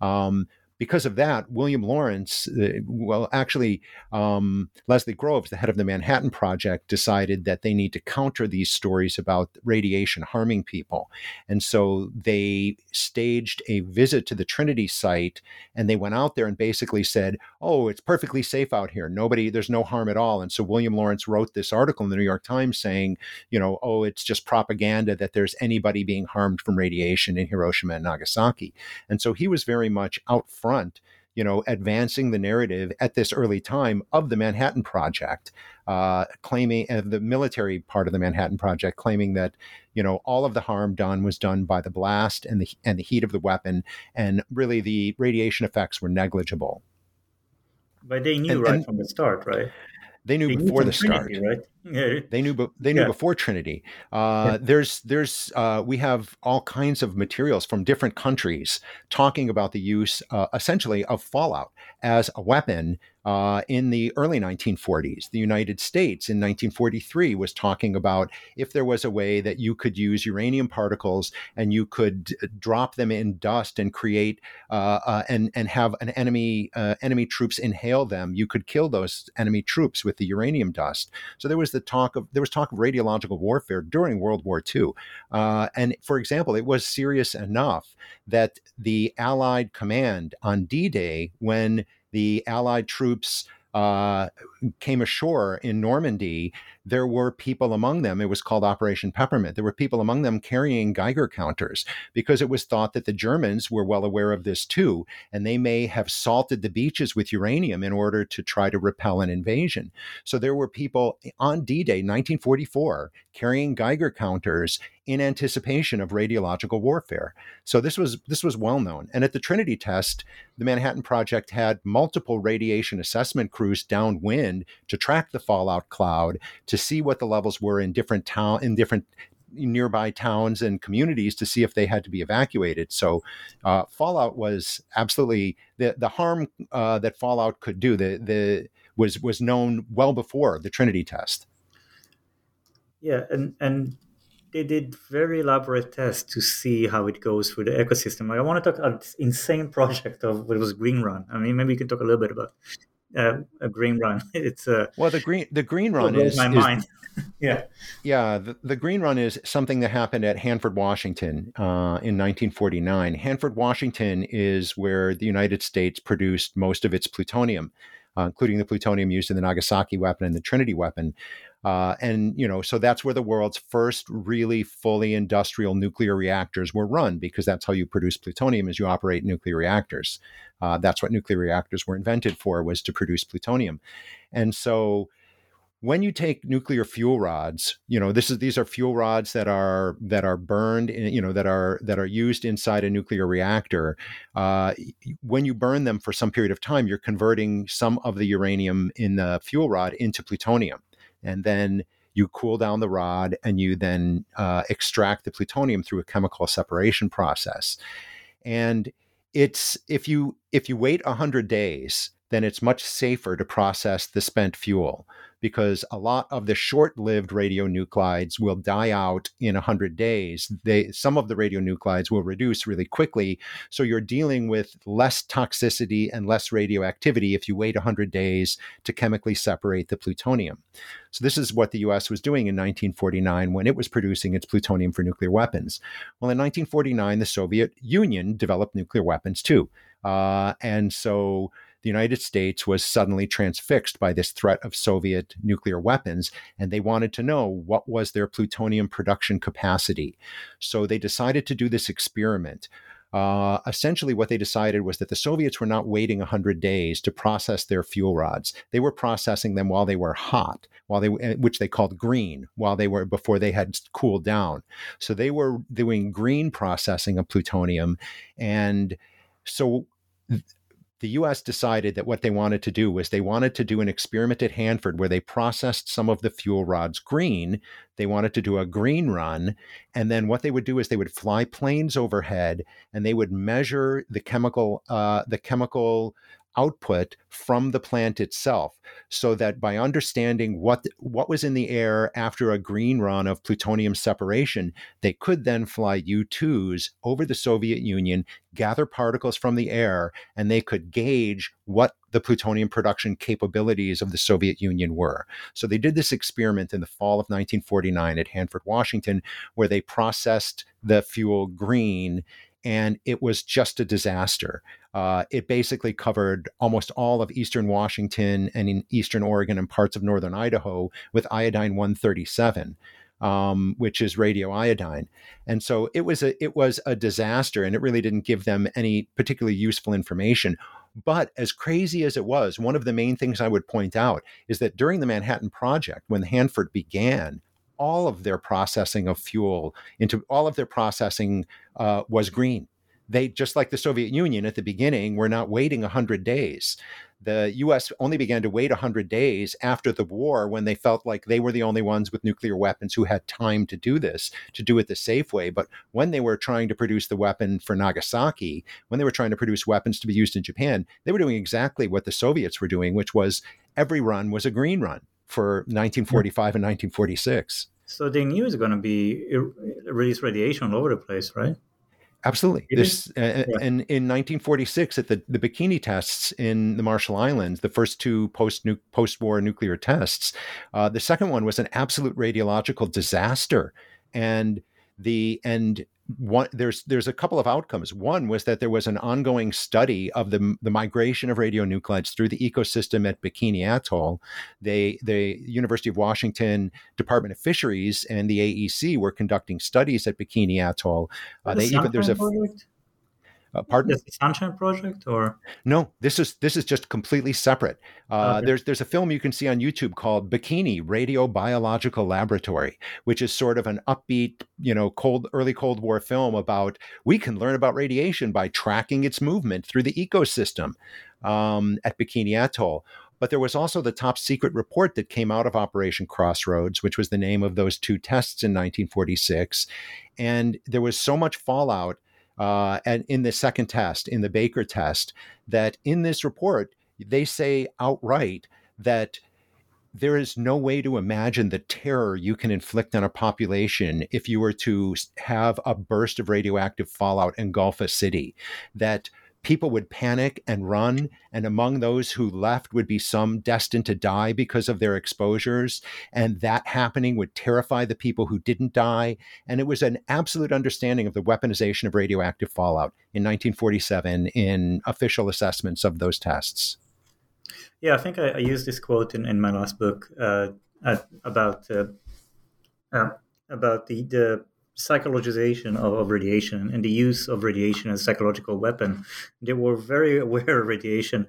Um, because of that, William Lawrence, uh, well, actually, um, Leslie Groves, the head of the Manhattan Project, decided that they need to counter these stories about radiation harming people. And so they staged a visit to the Trinity site, and they went out there and basically said, oh, it's perfectly safe out here. Nobody, there's no harm at all. And so William Lawrence wrote this article in the New York Times saying, you know, oh, it's just propaganda that there's anybody being harmed from radiation in Hiroshima and Nagasaki. And so he was very much out front, you know, advancing the narrative at this early time of the Manhattan Project, uh, claiming uh, the military part of the Manhattan Project, claiming that, you know, all of the harm done was done by the blast and the and the heat of the weapon, and really the radiation effects were negligible. But they knew and, right and, from the start, right? They knew they before the start. Trinity, right? Yeah. They knew. Be- they knew yeah. before Trinity. Uh, yeah. There's, there's. Uh, we have all kinds of materials from different countries talking about the use, uh, essentially, of fallout as a weapon. Uh, in the early nineteen forties, the United States in nineteen forty-three was talking about if there was a way that you could use uranium particles and you could drop them in dust and create uh, uh, and and have an enemy uh, enemy troops inhale them, you could kill those enemy troops with the uranium dust. So there was the talk of there was talk of radiological warfare during World War Two, uh, and for example, it was serious enough that the Allied command on D-Day, when the Allied troops uh, came ashore in Normandy, there were people among them. It was called Operation Peppermint. There were people among them carrying Geiger counters because it was thought that the Germans were well aware of this too, and they may have salted the beaches with uranium in order to try to repel an invasion. So there were people on D-Day, nineteen forty-four, carrying Geiger counters in anticipation of radiological warfare. So this was this was well known. And at the Trinity test, the Manhattan Project had multiple radiation assessment crews downwind to track the fallout cloud, to see what the levels were in different town in different nearby towns and communities, to see if they had to be evacuated. So uh, fallout was absolutely the the harm uh, that fallout could do. The the was was known well before the Trinity test. Yeah, and and. They did very elaborate tests to see how it goes through the ecosystem. Like I want to talk about this insane project of what was Green Run. I mean, maybe you can talk a little bit about uh, a Green Run. It's a well, the green the Green Run is my is, mind. yeah, yeah. The, the Green Run is something that happened at Hanford, Washington, uh, in nineteen forty-nine. Hanford, Washington, is where the United States produced most of its plutonium, uh, including the plutonium used in the Nagasaki weapon and the Trinity weapon. Uh, and, you know, so that's where the world's first really fully industrial nuclear reactors were run, because that's how you produce plutonium, is you operate nuclear reactors. Uh, that's what nuclear reactors were invented for, was to produce plutonium. And so when you take nuclear fuel rods, you know, this is these are fuel rods that are that are burned, in, you know, that are that are used inside a nuclear reactor. Uh, when you burn them for some period of time, you're converting some of the uranium in the fuel rod into plutonium. And then you cool down the rod, and you then uh, extract the plutonium through a chemical separation process. And it's if you if you wait one hundred days, then it's much safer to process the spent fuel, because a lot of the short-lived radionuclides will die out in one hundred days. They, some of the radionuclides will reduce really quickly, so you're dealing with less toxicity and less radioactivity if you wait one hundred days to chemically separate the plutonium. So this is what the U S was doing in nineteen forty-nine when it was producing its plutonium for nuclear weapons. Well, in nineteen forty-nine, the Soviet Union developed nuclear weapons too. Uh, and so... The United States was suddenly transfixed by this threat of Soviet nuclear weapons, and they wanted to know what was their plutonium production capacity. So they decided to do this experiment. Uh, essentially, what they decided was that the Soviets were not waiting one hundred days to process their fuel rods. They were processing them while they were hot, while they which they called green, while they were before they had cooled down. So they were doing green processing of plutonium, and so. Th- The U S decided that what they wanted to do was they wanted to do an experiment at Hanford where they processed some of the fuel rods green. They wanted to do a green run. And then what they would do is they would fly planes overhead, and they would measure the chemical, uh, the chemical output from the plant itself, so that by understanding what what was in the air after a green run of plutonium separation, they could then fly U twos over the Soviet Union, gather particles from the air, and they could gauge what the plutonium production capabilities of the Soviet Union were. So they did this experiment in the fall of nineteen forty-nine at Hanford, Washington, where they processed the fuel green, and it was just a disaster. Uh, it basically covered almost all of eastern Washington and in eastern Oregon and parts of northern Idaho with iodine one thirty-seven, um, which is radioiodine. And so it was a it was a disaster, and it really didn't give them any particularly useful information. But as crazy as it was, one of the main things I would point out is that during the Manhattan Project, when Hanford began, all of their processing of fuel into all of their processing uh, was green. They, just like the Soviet Union at the beginning, were not waiting one hundred days. The U S only began to wait one hundred days after the war, when they felt like they were the only ones with nuclear weapons who had time to do this, to do it the safe way. But when they were trying to produce the weapon for Nagasaki, when they were trying to produce weapons to be used in Japan, they were doing exactly what the Soviets were doing, which was every run was a green run for nineteen forty-five and nineteen forty-six. So they knew it was going to be release radiation all over the place, right? Absolutely. This, uh, yeah. And in nineteen forty-six, at the, the Bikini tests in the Marshall Islands, the first two post post-war nuclear tests, uh, the second one was an absolute radiological disaster. And the and one, there's there's a couple of outcomes. One was that there was an ongoing study of the the migration of radionuclides through the ecosystem at Bikini Atoll. They, the University of Washington Department of Fisheries and the A E C were conducting studies at Bikini Atoll. Uh, the they even there's a. Project? Uh, pardon? Is it the Sunshine Project or no? This is this is just completely separate. Uh, okay. There's there's a film you can see on YouTube called Bikini Radiobiological Laboratory, which is sort of an upbeat, you know, cold early Cold War film about we can learn about radiation by tracking its movement through the ecosystem um, at Bikini Atoll. But there was also the top secret report that came out of Operation Crossroads, which was the name of those two tests in nineteen forty-six, and there was so much fallout. Uh, and in the second test, in the Baker test, that in this report, they say outright that there is no way to imagine the terror you can inflict on a population if you were to have a burst of radioactive fallout engulf a city, that people would panic and run, and among those who left would be some destined to die because of their exposures, and that happening would terrify the people who didn't die. And it was an absolute understanding of the weaponization of radioactive fallout in nineteen forty-seven in official assessments of those tests. Yeah, I think I, I used this quote in, in my last book uh, at, about uh, uh, about the... the psychologization of, of radiation and the use of radiation as a psychological weapon. They were very aware of radiation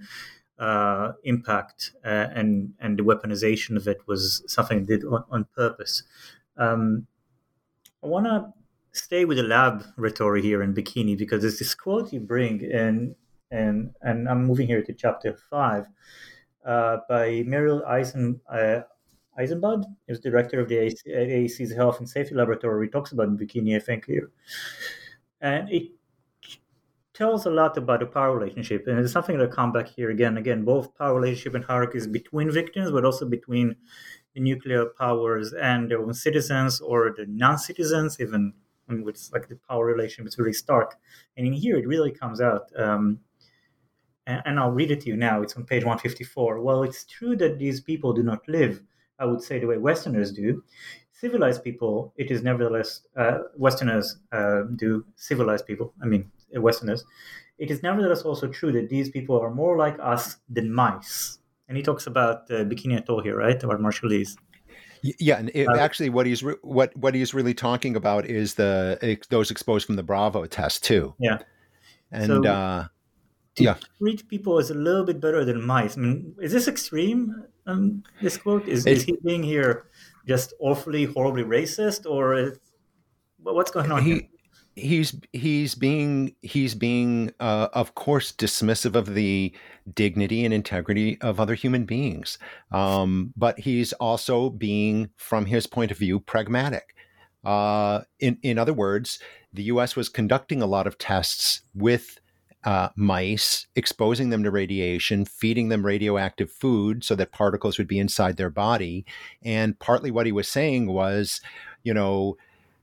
uh, impact uh, and, and the weaponization of it was something they did on, on purpose. Um, I want to stay with the lab rhetoric here in Bikini, because there's this quote you bring in, and and I'm moving here to chapter five uh, by Meryl Eisen. Uh, Eisenbud is director of the A E C's Health and Safety Laboratory. He talks about Bikini, I think, here. And it tells a lot about the power relationship. And it's something that comes back here again and again, both power relationship and hierarchies between victims, but also between the nuclear powers and their own citizens or the non-citizens, even when it's like the power relationship is really stark. And in here, it really comes out. Um, and, and I'll read it to you now. It's on page one fifty-four. While it's true that these people do not live, I would say, the way Westerners do, civilized people, it is nevertheless, uh, Westerners uh, do civilized people, I mean, Westerners, it is nevertheless also true that these people are more like us than mice. And he talks about uh, Bikini Atoll here, right, about Marshall Lee's. Yeah, and it, actually, what he's re- what what he's really talking about is the ex- those exposed from the Bravo test too. Yeah, and so uh, to yeah, treat people as a little bit better than mice. I mean, is this extreme? Um, this quote is, is he being here just awfully, horribly racist, or is, what's going on? He, here? He's he's being he's being uh, of course dismissive of the dignity and integrity of other human beings, um, but he's also being, from his point of view, pragmatic. Uh, in in other words, the U S was conducting a lot of tests with uh, mice, exposing them to radiation, feeding them radioactive food so that particles would be inside their body. And partly what he was saying was, you know,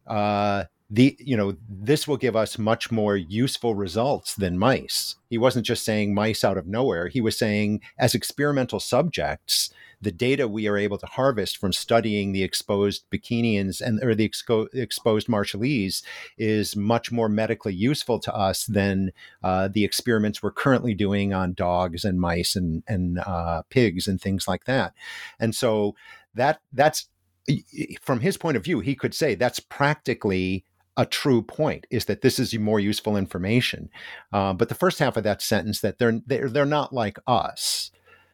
uh, the, you know, this will give us much more useful results than mice. He wasn't just saying mice out of nowhere. He was saying, as experimental subjects, the data we are able to harvest from studying the exposed Bikinians and or the exco- exposed Marshallese is much more medically useful to us than uh, the experiments we're currently doing on dogs and mice and and uh, pigs and things like that. And so that that's from his point of view, he could say that's practically a true point, is that this is more useful information. Uh, but the first half of that sentence, that they're they're they're not like us,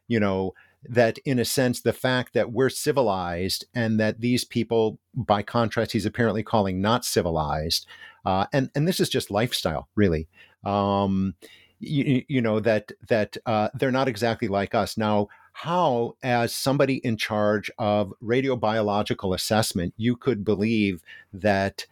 you know. That in a sense, the fact that we're civilized and that these people, by contrast, he's apparently calling not civilized. Uh, and, and this is just lifestyle, really. Um, you, you know, that that uh, they're not exactly like us. Now, how, as somebody in charge of radiobiological assessment, you could believe that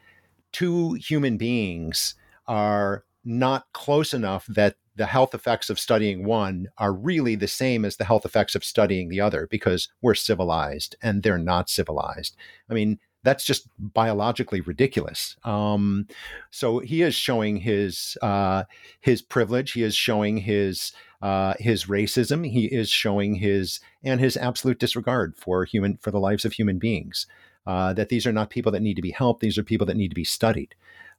two human beings are not close enough that the health effects of studying one are really the same as the health effects of studying the other, because we're civilized and they're not civilized. I mean, that's just biologically ridiculous. Um, so he is showing his uh, his privilege. He is showing his uh, his racism. He is showing his and his absolute disregard for human for the lives of human beings. Uh, that these are not people that need to be helped. These are people that need to be studied.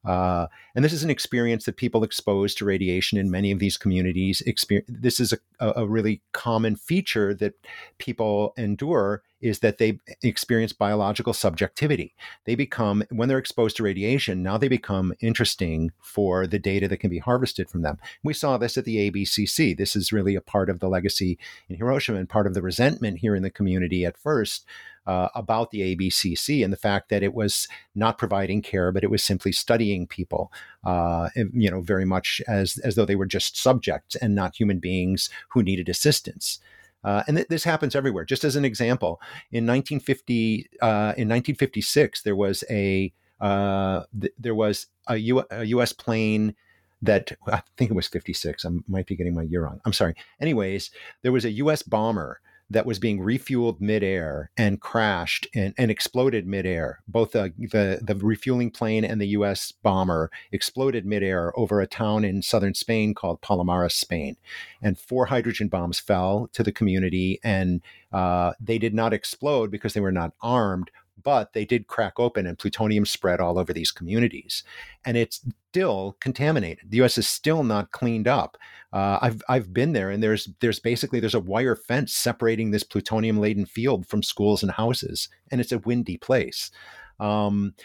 Uh, and this is an experience that people exposed to radiation in many of these communities experience. This is a, a really common feature that people endure, is that they experience biological subjectivity. They become, when they're exposed to radiation, now they become interesting for the data that can be harvested from them. We saw this at the A B C C. This is really a part of the legacy in Hiroshima and part of the resentment here in the community at first uh, about the A B C C and the fact that it was not providing care, but it was simply studying people, uh, you know, very much as, as though they were just subjects and not human beings who needed assistance. Uh, and th- this happens everywhere. Just as an example, in nineteen fifty, uh, in nineteen fifty-six, there was a uh, th- there was a, U- a U S plane that I think it was fifty-six. I might be getting my year wrong. I'm sorry. Anyways, there was a U S bomber that was being refueled midair and crashed and, and exploded midair. Both the, the the refueling plane and the U S bomber exploded midair over a town in southern Spain called Palomares, Spain. And four hydrogen bombs fell to the community, and uh, they did not explode because they were not armed, but they did crack open and plutonium spread all over these communities. And it's still contaminated. The U S is still not cleaned up. Uh, I've I've been there, and there's there's basically there's a wire fence separating this plutonium-laden field from schools and houses, and it's a windy place. Um,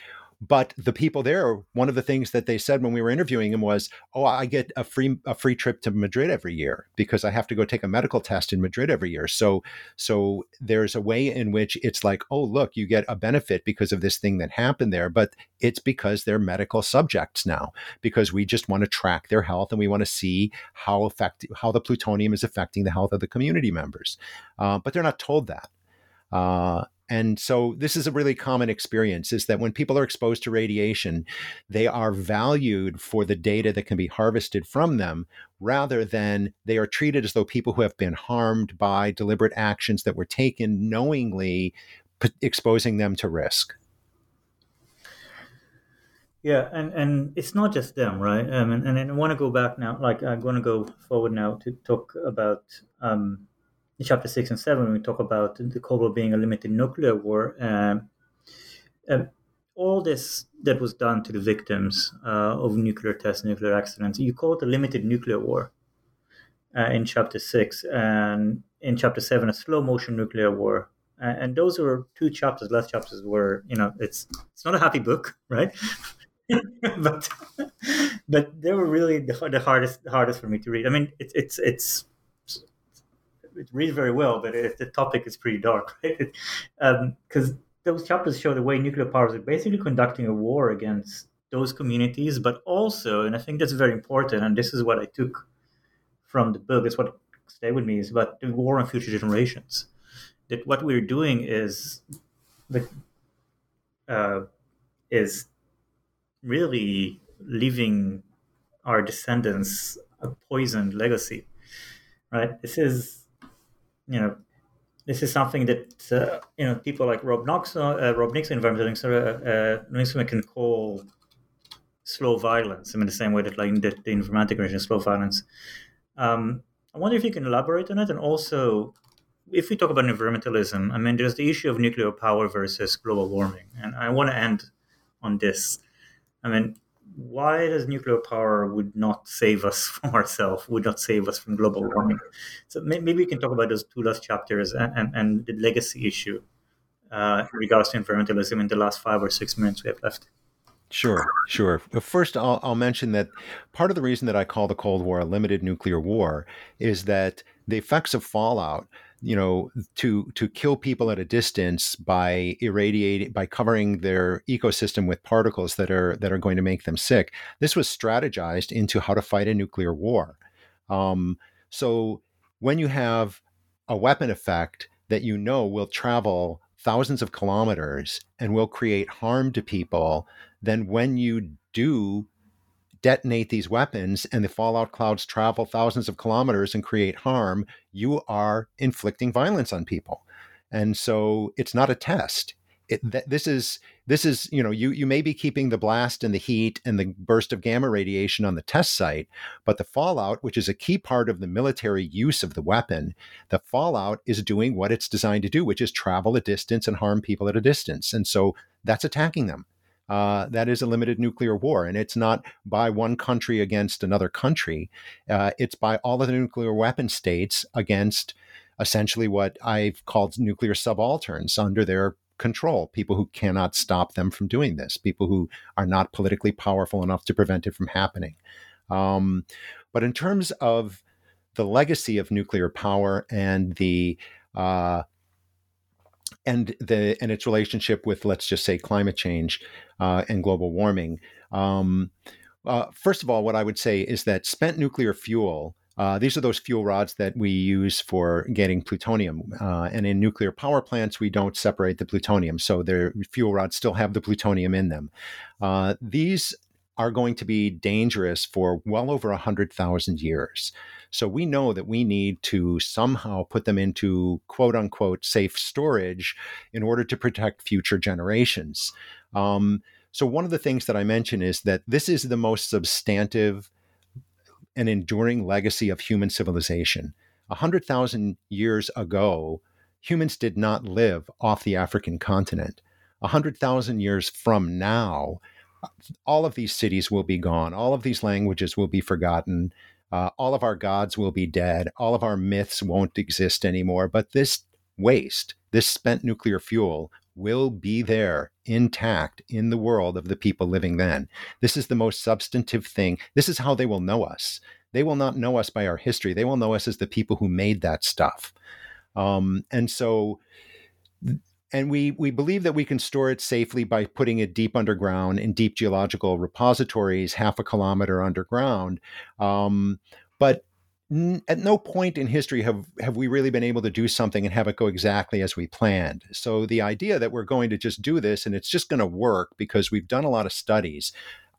but the people there, one of the things that they said when we were interviewing them was, "Oh, I get a free a free trip to Madrid every year because I have to go take a medical test in Madrid every year." So so there's a way in which it's like, "Oh, look, you get a benefit because of this thing that happened there," but it's because they're medical subjects now, because we just want to track their health and we want to see how effect- how the plutonium is affecting the health of the community members. Uh, but they're not told that. Uh, And so this is a really common experience, is that when people are exposed to radiation, they are valued for the data that can be harvested from them, rather than they are treated as though people who have been harmed by deliberate actions that were taken knowingly, p- exposing them to risk. Yeah, and, and it's not just them, right? Um, and, and I want to go back now, like I'm going to go forward now to talk about... Um, in chapter six and seven, we talk about the Cold War being a limited nuclear war. Uh, uh, all this that was done to the victims uh, of nuclear tests, nuclear accidents, you call it a limited nuclear war uh, in chapter six, and in chapter seven, a slow motion nuclear war. Uh, and those were two chapters, last chapters were, you know, it's it's not a happy book, right? but but they were really the, the hardest hardest for me to read. I mean, it, it's it's. It reads very well, but it, the topic is pretty dark, right? Because um, those chapters show the way nuclear powers are basically conducting a war against those communities, but also, and I think that's very important, and this is what I took from the book, it's what stayed with me, is about the war on future generations. That what we're doing is, the, uh, is really leaving our descendants a poisoned legacy, right? This is, you know, this is something that, uh, you know, people like Rob Knox, uh, Rob Nixon, environmentalist, uh, Nixon can call slow violence. I mean, the same way that like the, the informatic region is slow violence. Um, I wonder if you can elaborate on it. And also, if we talk about environmentalism, I mean, there's the issue of nuclear power versus global warming. And I want to end on this. I mean, why does nuclear power would not save us from ourselves, would not save us from global warming? So maybe we can talk about those two last chapters and, and, and the legacy issue uh, in regards to environmentalism in the last five or six minutes we have left. Sure, sure. First, I'll, I'll mention that part of the reason that I call the Cold War a limited nuclear war is that the effects of fallout, you know, to to kill people at a distance by irradiating, by covering their ecosystem with particles that are that are going to make them sick. This was strategized into how to fight a nuclear war. Um, so when you have a weapon effect that you know will travel thousands of kilometers and will create harm to people, then when you do detonate these weapons and the fallout clouds travel thousands of kilometers and create harm, you are inflicting violence on people. And so it's not a test. It, th- this is, this is, you know, you, you may be keeping the blast and the heat and the burst of gamma radiation on the test site, but the fallout, which is a key part of the military use of the weapon, the fallout is doing what it's designed to do, which is travel a distance and harm people at a distance. And so that's attacking them. Uh, that is a limited nuclear war. And it's not by one country against another country. Uh, it's by all of the nuclear weapon states against essentially what I've called nuclear subalterns under their control, people who cannot stop them from doing this, people who are not politically powerful enough to prevent it from happening. Um, but in terms of the legacy of nuclear power and the uh, and the and its relationship with, let's just say, climate change uh, and global warming. Um, uh, first of all, what I would say is that spent nuclear fuel, uh, these are those fuel rods that we use for getting plutonium. Uh, and in nuclear power plants, we don't separate the plutonium. So their fuel rods still have the plutonium in them. Uh, these are going to be dangerous for well over one hundred thousand years. So we know that we need to somehow put them into quote unquote safe storage in order to protect future generations. Um, so one of the things that I mention is that this is the most substantive and enduring legacy of human civilization. one hundred thousand years ago, humans did not live off the African continent. one hundred thousand years from now, all of these cities will be gone. All of these languages will be forgotten. Uh, all of our gods will be dead. All of our myths won't exist anymore. But this waste, this spent nuclear fuel, will be there intact in the world of the people living then. This is the most substantive thing. This is how they will know us. They will not know us by our history. They will know us as the people who made that stuff. Um, and so... Th- And we we believe that we can store it safely by putting it deep underground in deep geological repositories, half a kilometer underground. Um, but n- at no point in history have, have we really been able to do something and have it go exactly as we planned. So the idea that we're going to just do this and it's just going to work because we've done a lot of studies,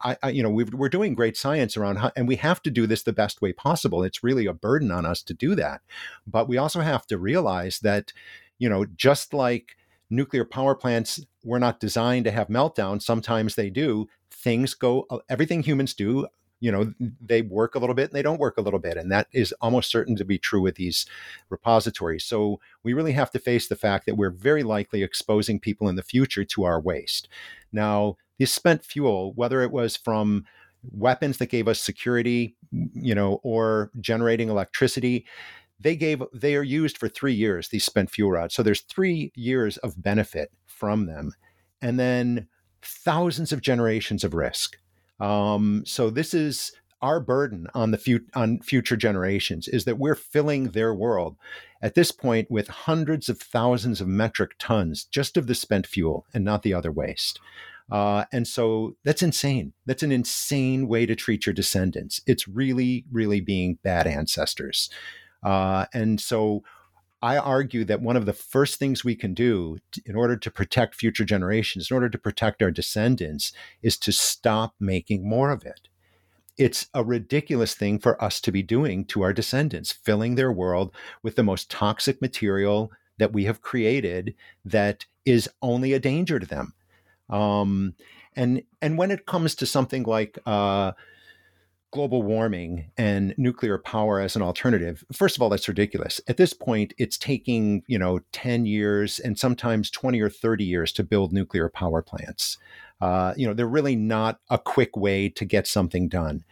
I, I you know, we've, we're doing great science around how, and we have to do this the best way possible. It's really a burden on us to do that. But we also have to realize that, you know, just like nuclear power plants were not designed to have meltdowns. Sometimes they do. Things go, everything humans do, you know, they work a little bit and they don't work a little bit. And that is almost certain to be true with these repositories. So we really have to face the fact that we're very likely exposing people in the future to our waste. Now, this spent fuel, whether it was from weapons that gave us security, you know, or generating electricity, They gave. They are used for three years, these spent fuel rods. So there's three years of benefit from them, and then thousands of generations of risk. Um, so this is our burden on the fut- on future generations, is that we're filling their world at this point with hundreds of thousands of metric tons just of the spent fuel and not the other waste. Uh, and so that's insane. That's an insane way to treat your descendants. It's really, really being bad ancestors. Uh, and so I argue that one of the first things we can do t- in order to protect future generations, in order to protect our descendants, is to stop making more of it. It's a ridiculous thing for us to be doing to our descendants, filling their world with the most toxic material that we have created that is only a danger to them. Um, and and when it comes to something like uh, global warming and nuclear power as an alternative, first of all, that's ridiculous. At this point, it's taking, you know, ten years and sometimes twenty or thirty years to build nuclear power plants. Uh, you know, they're really not a quick way to get something done.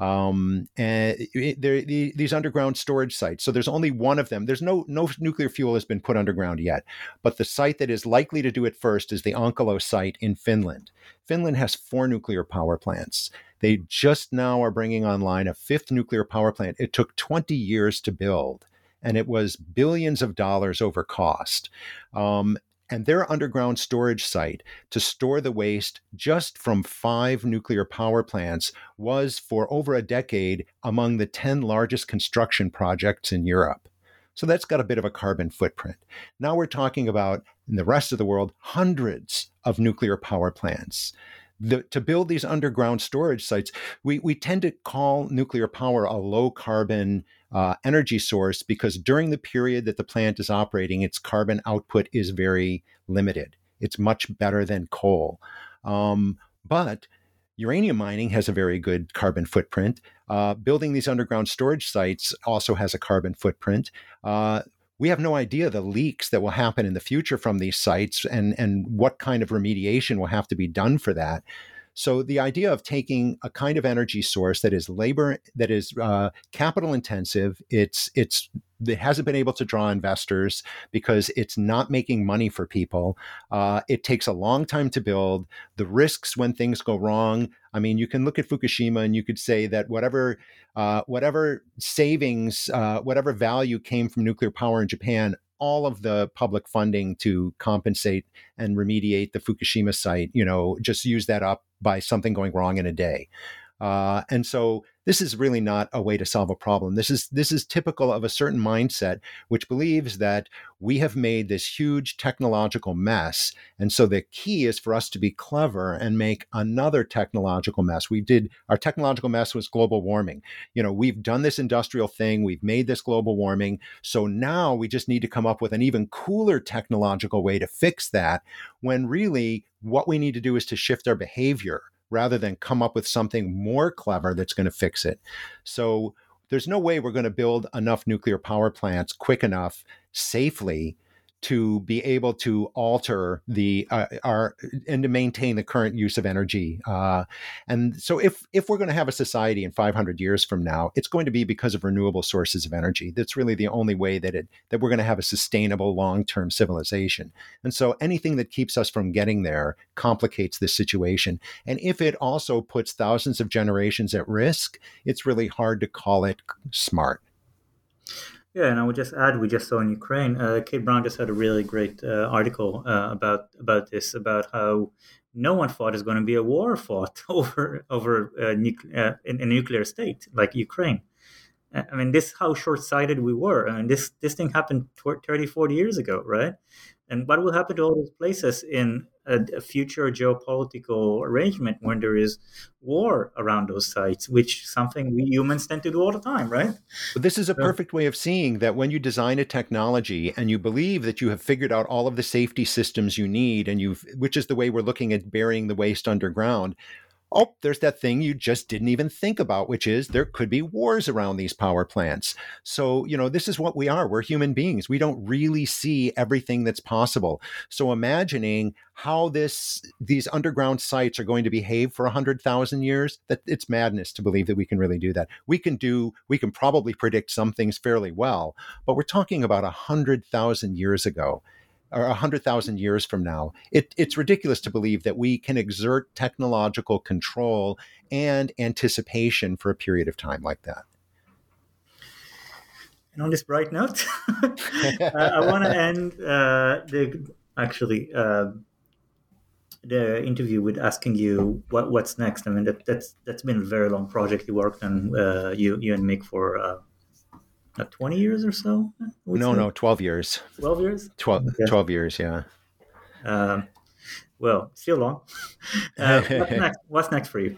Um, and it, the, these underground storage sites. So there's only one of them. There's no no nuclear fuel has been put underground yet, but the site that is likely to do it first is the Onkalo site in Finland. Finland has four nuclear power plants. They just now are bringing online a fifth nuclear power plant. It took twenty years to build, and it was billions of dollars over cost. Um, and their underground storage site to store the waste just from five nuclear power plants was for over a decade among the ten largest construction projects in Europe. So that's got a bit of a carbon footprint. Now we're talking about, in the rest of the world, hundreds of nuclear power plants. The, to build these underground storage sites, we, we tend to call nuclear power a low carbon Uh, energy source because during the period that the plant is operating, its carbon output is very limited. It's much better than coal. Um, but uranium mining has a very good carbon footprint. Uh, building these underground storage sites also has a carbon footprint. Uh, we have no idea the leaks that will happen in the future from these sites and, and what kind of remediation will have to be done for that. So the idea of taking a kind of energy source that is labor, that is uh, capital intensive, it's it's it hasn't been able to draw investors because it's not making money for people. Uh, it takes a long time to build. The risks when things go wrong. I mean, you can look at Fukushima and you could say that whatever uh, whatever savings, uh, whatever value came from nuclear power in Japan, all of the public funding to compensate and remediate the Fukushima site, you know, just use that up by something going wrong in a day. Uh, and so this is really not a way to solve a problem. This is this is typical of a certain mindset, which believes that we have made this huge technological mess. And so the key is for us to be clever and make another technological mess. We did our technological mess was global warming. You know, we've done this industrial thing. We've made this global warming. So now we just need to come up with an even cooler technological way to fix that, when really what we need to do is to shift our behavior rather than come up with something more clever that's going to fix it. So there's no way we're going to build enough nuclear power plants quick enough, safely, to be able to alter the uh, our and to maintain the current use of energy. Uh, and so if if we're going to have a society in five hundred years from now, it's going to be because of renewable sources of energy. That's really the only way that it that we're going to have a sustainable long-term civilization. And so anything that keeps us from getting there complicates this situation. And if it also puts thousands of generations at risk, it's really hard to call it smart. Yeah, and I would just add, we just saw in Ukraine, uh, Kate Brown just had a really great uh, article uh, about about this, about how no one thought is going to be a war fought over over a, nu- uh, in a nuclear state like Ukraine. I mean, this is how short-sighted we were. I mean, this, this thing happened thirty, forty years ago, right? And what will happen to all these places in a, a future geopolitical arrangement when there is war around those sites, which is something we humans tend to do all the time, right? But this is a so, perfect way of seeing that when you design a technology and you believe that you have figured out all of the safety systems you need, and you've, which is the way we're looking at burying the waste underground, oh, there's that thing you just didn't even think about, which is there could be wars around these power plants. So, you know, this is what we are. We're human beings. We don't really see everything that's possible. So imagining how this these underground sites are going to behave for one hundred thousand years, that it's madness to believe that we can really do that. We can do, we can probably predict some things fairly well, but we're talking about one hundred thousand years ago. Or one hundred thousand years from now, it, it's ridiculous to believe that we can exert technological control and anticipation for a period of time like that. And on this bright note, uh, I want to end uh, the actually uh, the interview with asking you what, what's next. I mean, that, that's that's been a very long project you worked on, uh, you you and Mick for. Uh, Not twenty years or so? No, say. no, twelve years. twelve years? twelve, okay. twelve years, yeah. Um, well, still long. Uh, what's, next, what's next for you?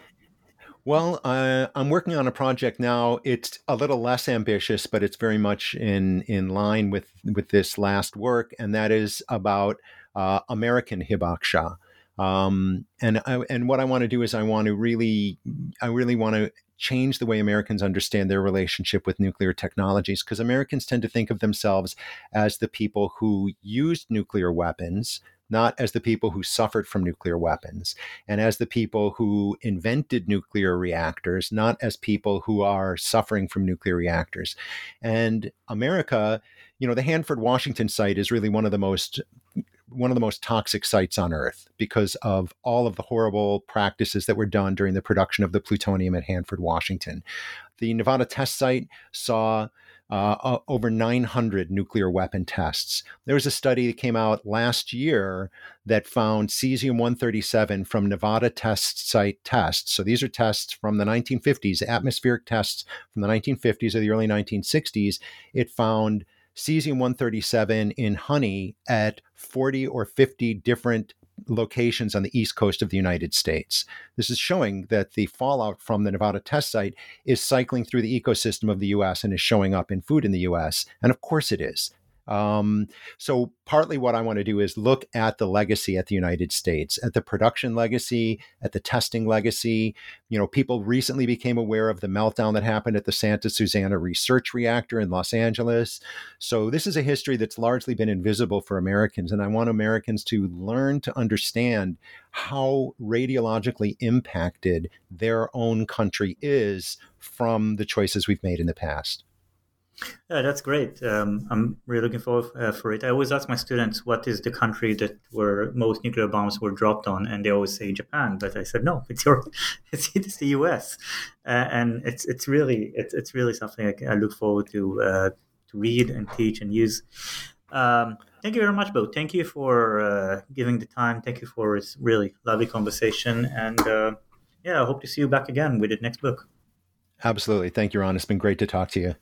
Well, uh, I'm working on a project now. It's a little less ambitious, but it's very much in in line with, with this last work, and that is about uh, American hibakusha. Um, and I, and what I want to do is I want to really, I really want to change the way Americans understand their relationship with nuclear technologies, because Americans tend to think of themselves as the people who used nuclear weapons, not as the people who suffered from nuclear weapons, and as the people who invented nuclear reactors, not as people who are suffering from nuclear reactors. And America, you know, the Hanford, Washington site is really one of the most one of the most toxic sites on Earth because of all of the horrible practices that were done during the production of the plutonium at Hanford, Washington. The Nevada test site saw uh, over nine hundred nuclear weapon tests. There was a study that came out last year that found Cesium one thirty-seven from Nevada test site tests. So these are tests from the nineteen fifties, atmospheric tests from the nineteen fifties or the early nineteen sixties. It found Cesium one thirty-seven in honey at forty or fifty different locations on the east coast of the United States. This is showing that the fallout from the Nevada test site is cycling through the ecosystem of the U S and is showing up in food in the U S. And of course it is. Um, so partly what I want to do is look at the legacy at the United States, at the production legacy, at the testing legacy. You know, people recently became aware of the meltdown that happened at the Santa Susana research reactor in Los Angeles. So this is a history that's largely been invisible for Americans. And I want Americans to learn to understand how radiologically impacted their own country is from the choices we've made in the past. Yeah, that's great. Um, I'm really looking forward uh, for it. I always ask my students, what is the country that where most nuclear bombs were dropped on? And they always say Japan. But I said, no, it's your, it's, it's the U S. Uh, and it's it's really it's it's really something I, I look forward to uh, to read and teach and use. Um, thank you very much, Bo. Thank you for uh, giving the time. Thank you for this really lovely conversation. And uh, yeah, I hope to see you back again with the next book. Absolutely. Thank you, Ron. It's been great to talk to you.